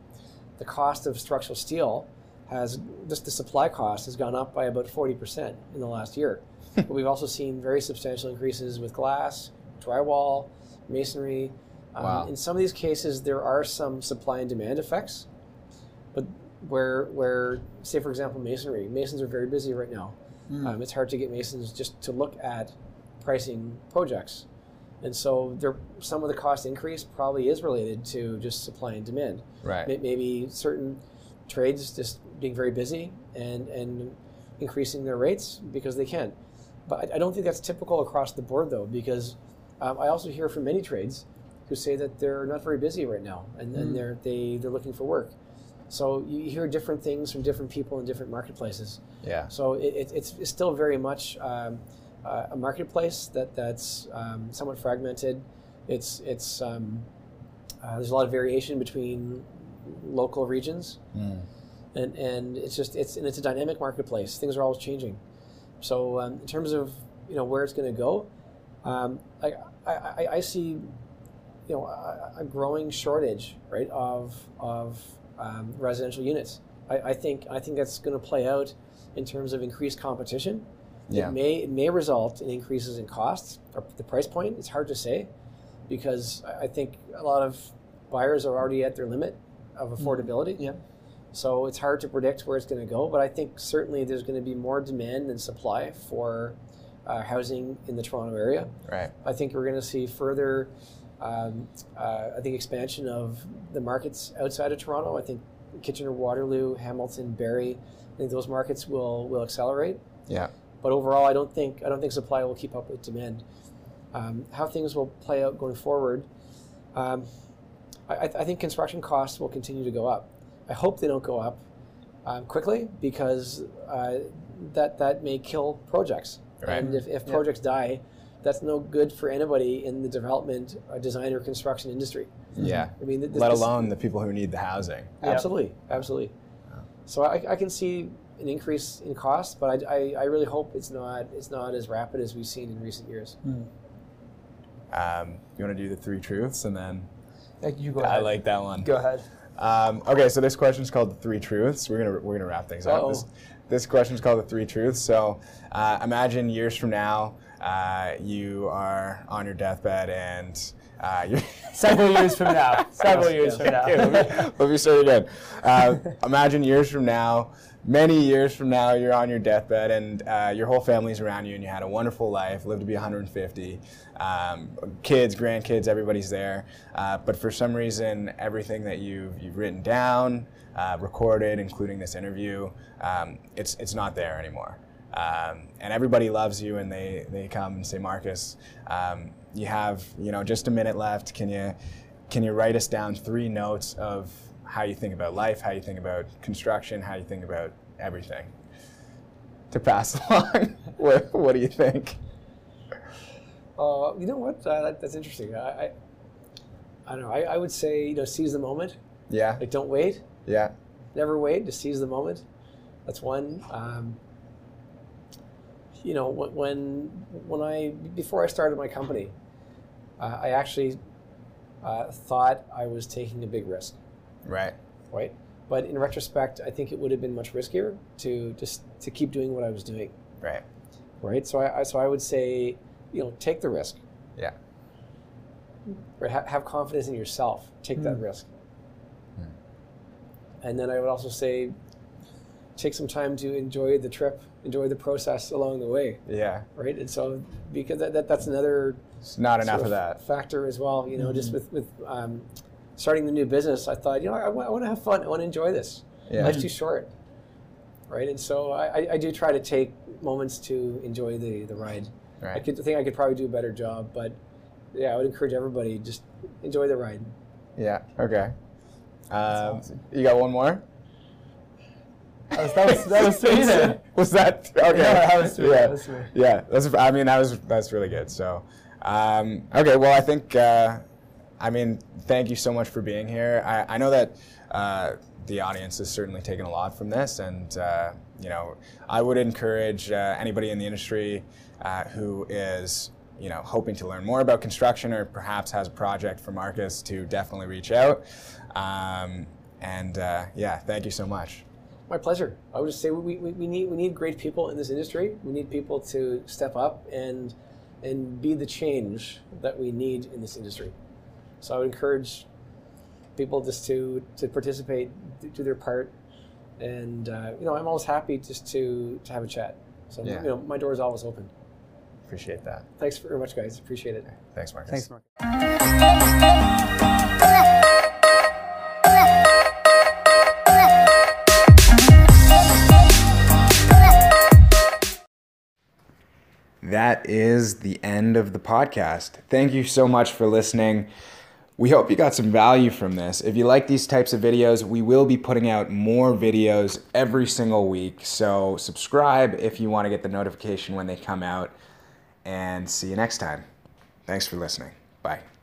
cost of structural steel has just the supply cost has gone up by about 40% in the last year. But we've also seen very substantial increases with glass, drywall, masonry. In some of these cases, there are some supply and demand effects. But where say for example masonry, masons are very busy right now. It's hard to get masons just to look at pricing projects. And so some of the cost increase probably is related to just supply and demand. Right. Maybe certain trades just being very busy and increasing their rates because they can. But I don't think that's typical across the board, though, because I also hear from many trades who say that they're not very busy right now and they're looking for work. So you hear different things from different people in different marketplaces. Yeah. So it's still very much a marketplace that's somewhat fragmented. It's there's a lot of variation between local regions, and it's a dynamic marketplace. Things are always changing. So in terms of, you know, where it's going to go, I see, you know, a growing shortage, right, of residential units. I think that's going to play out in terms of increased competition. Yeah. It may result in increases in costs or the price point. It's hard to say because I think a lot of buyers are already at their limit of affordability. Yeah. So it's hard to predict where it's going to go, but I think certainly there's going to be more demand than supply for housing in the Toronto area. Right. I think we're going to see further, I think, expansion of the markets outside of Toronto. I think Kitchener, Waterloo, Hamilton, Barrie, I think those markets will accelerate. Yeah. But overall, I don't think supply will keep up with demand. How things will play out going forward, I think construction costs will continue to go up. I hope they don't go up quickly, because that may kill projects. Right. And if projects die, that's no good for anybody in the development, design, or construction industry. Yeah. I mean, let alone the people who need the housing. Absolutely, absolutely. Yeah. So I can see an increase in cost, but I really hope it's not as rapid as we've seen in recent years. Mm. You want to do the three truths, and then you go ahead. I like that one. Go ahead. Okay, so this question is called the three truths. We're gonna wrap things up. This question is called the three truths. So imagine years from now, you are on your deathbed, and you're several years from now. Several years from now. Okay, let me start again. Imagine years from now, many years from now, you're on your deathbed, and your whole family's around you, and you had a wonderful life, lived to be 150, kids, grandkids, everybody's there. But for some reason, everything that you've written down, recorded, including this interview, it's not there anymore. And everybody loves you, and they come and say, Marcus, you have just a minute left. Can you write us down three notes of how you think about life, how you think about construction, how you think about everything to pass along? What do you think? You know what? That's interesting. I don't know. I would say seize the moment. Yeah. Like, don't wait. Yeah. Never wait. Just seize the moment. That's one. When before I started my company, I actually thought I was taking a big risk. Right. But in retrospect, I think it would have been much riskier to just to keep doing what I was doing. Right. So I would say, take the risk. Yeah. Right. Have confidence in yourself. Take that risk. Mm. And then I would also say, take some time to enjoy the trip, enjoy the process along the way. Yeah. Right. And so, because that's another. It's not enough of that factor as well. Just with starting the new business, I thought, I want to have fun. I want to enjoy this. Yeah. Life's too short. Right. And so I do try to take moments to enjoy the ride. Right. I think I could probably do a better job, but yeah, I would encourage everybody, just enjoy the ride. Yeah. Okay. Awesome. You got one more? That was sweet. Was that okay? Yeah, that was sweet. Yeah, that was sweet. Yeah, that's really good. So, okay. Well, I think thank you so much for being here. I know that the audience has certainly taken a lot from this, and I would encourage anybody in the industry who is hoping to learn more about construction, or perhaps has a project for Marcus, to definitely reach out. Thank you so much. My pleasure. I would just say we need great people in this industry. We need people to step up and be the change that we need in this industry. So I would encourage people just to participate, do their part, and I'm always happy just to have a chat. So my door is always open. Appreciate that. Thanks very much, guys. Appreciate it. Thanks, Marcus. Thanks, Marcus. That is the end of the podcast. Thank you so much for listening. We hope you got some value from this. If you like these types of videos, we will be putting out more videos every single week. So subscribe if you want to get the notification when they come out. And see you next time. Thanks for listening. Bye.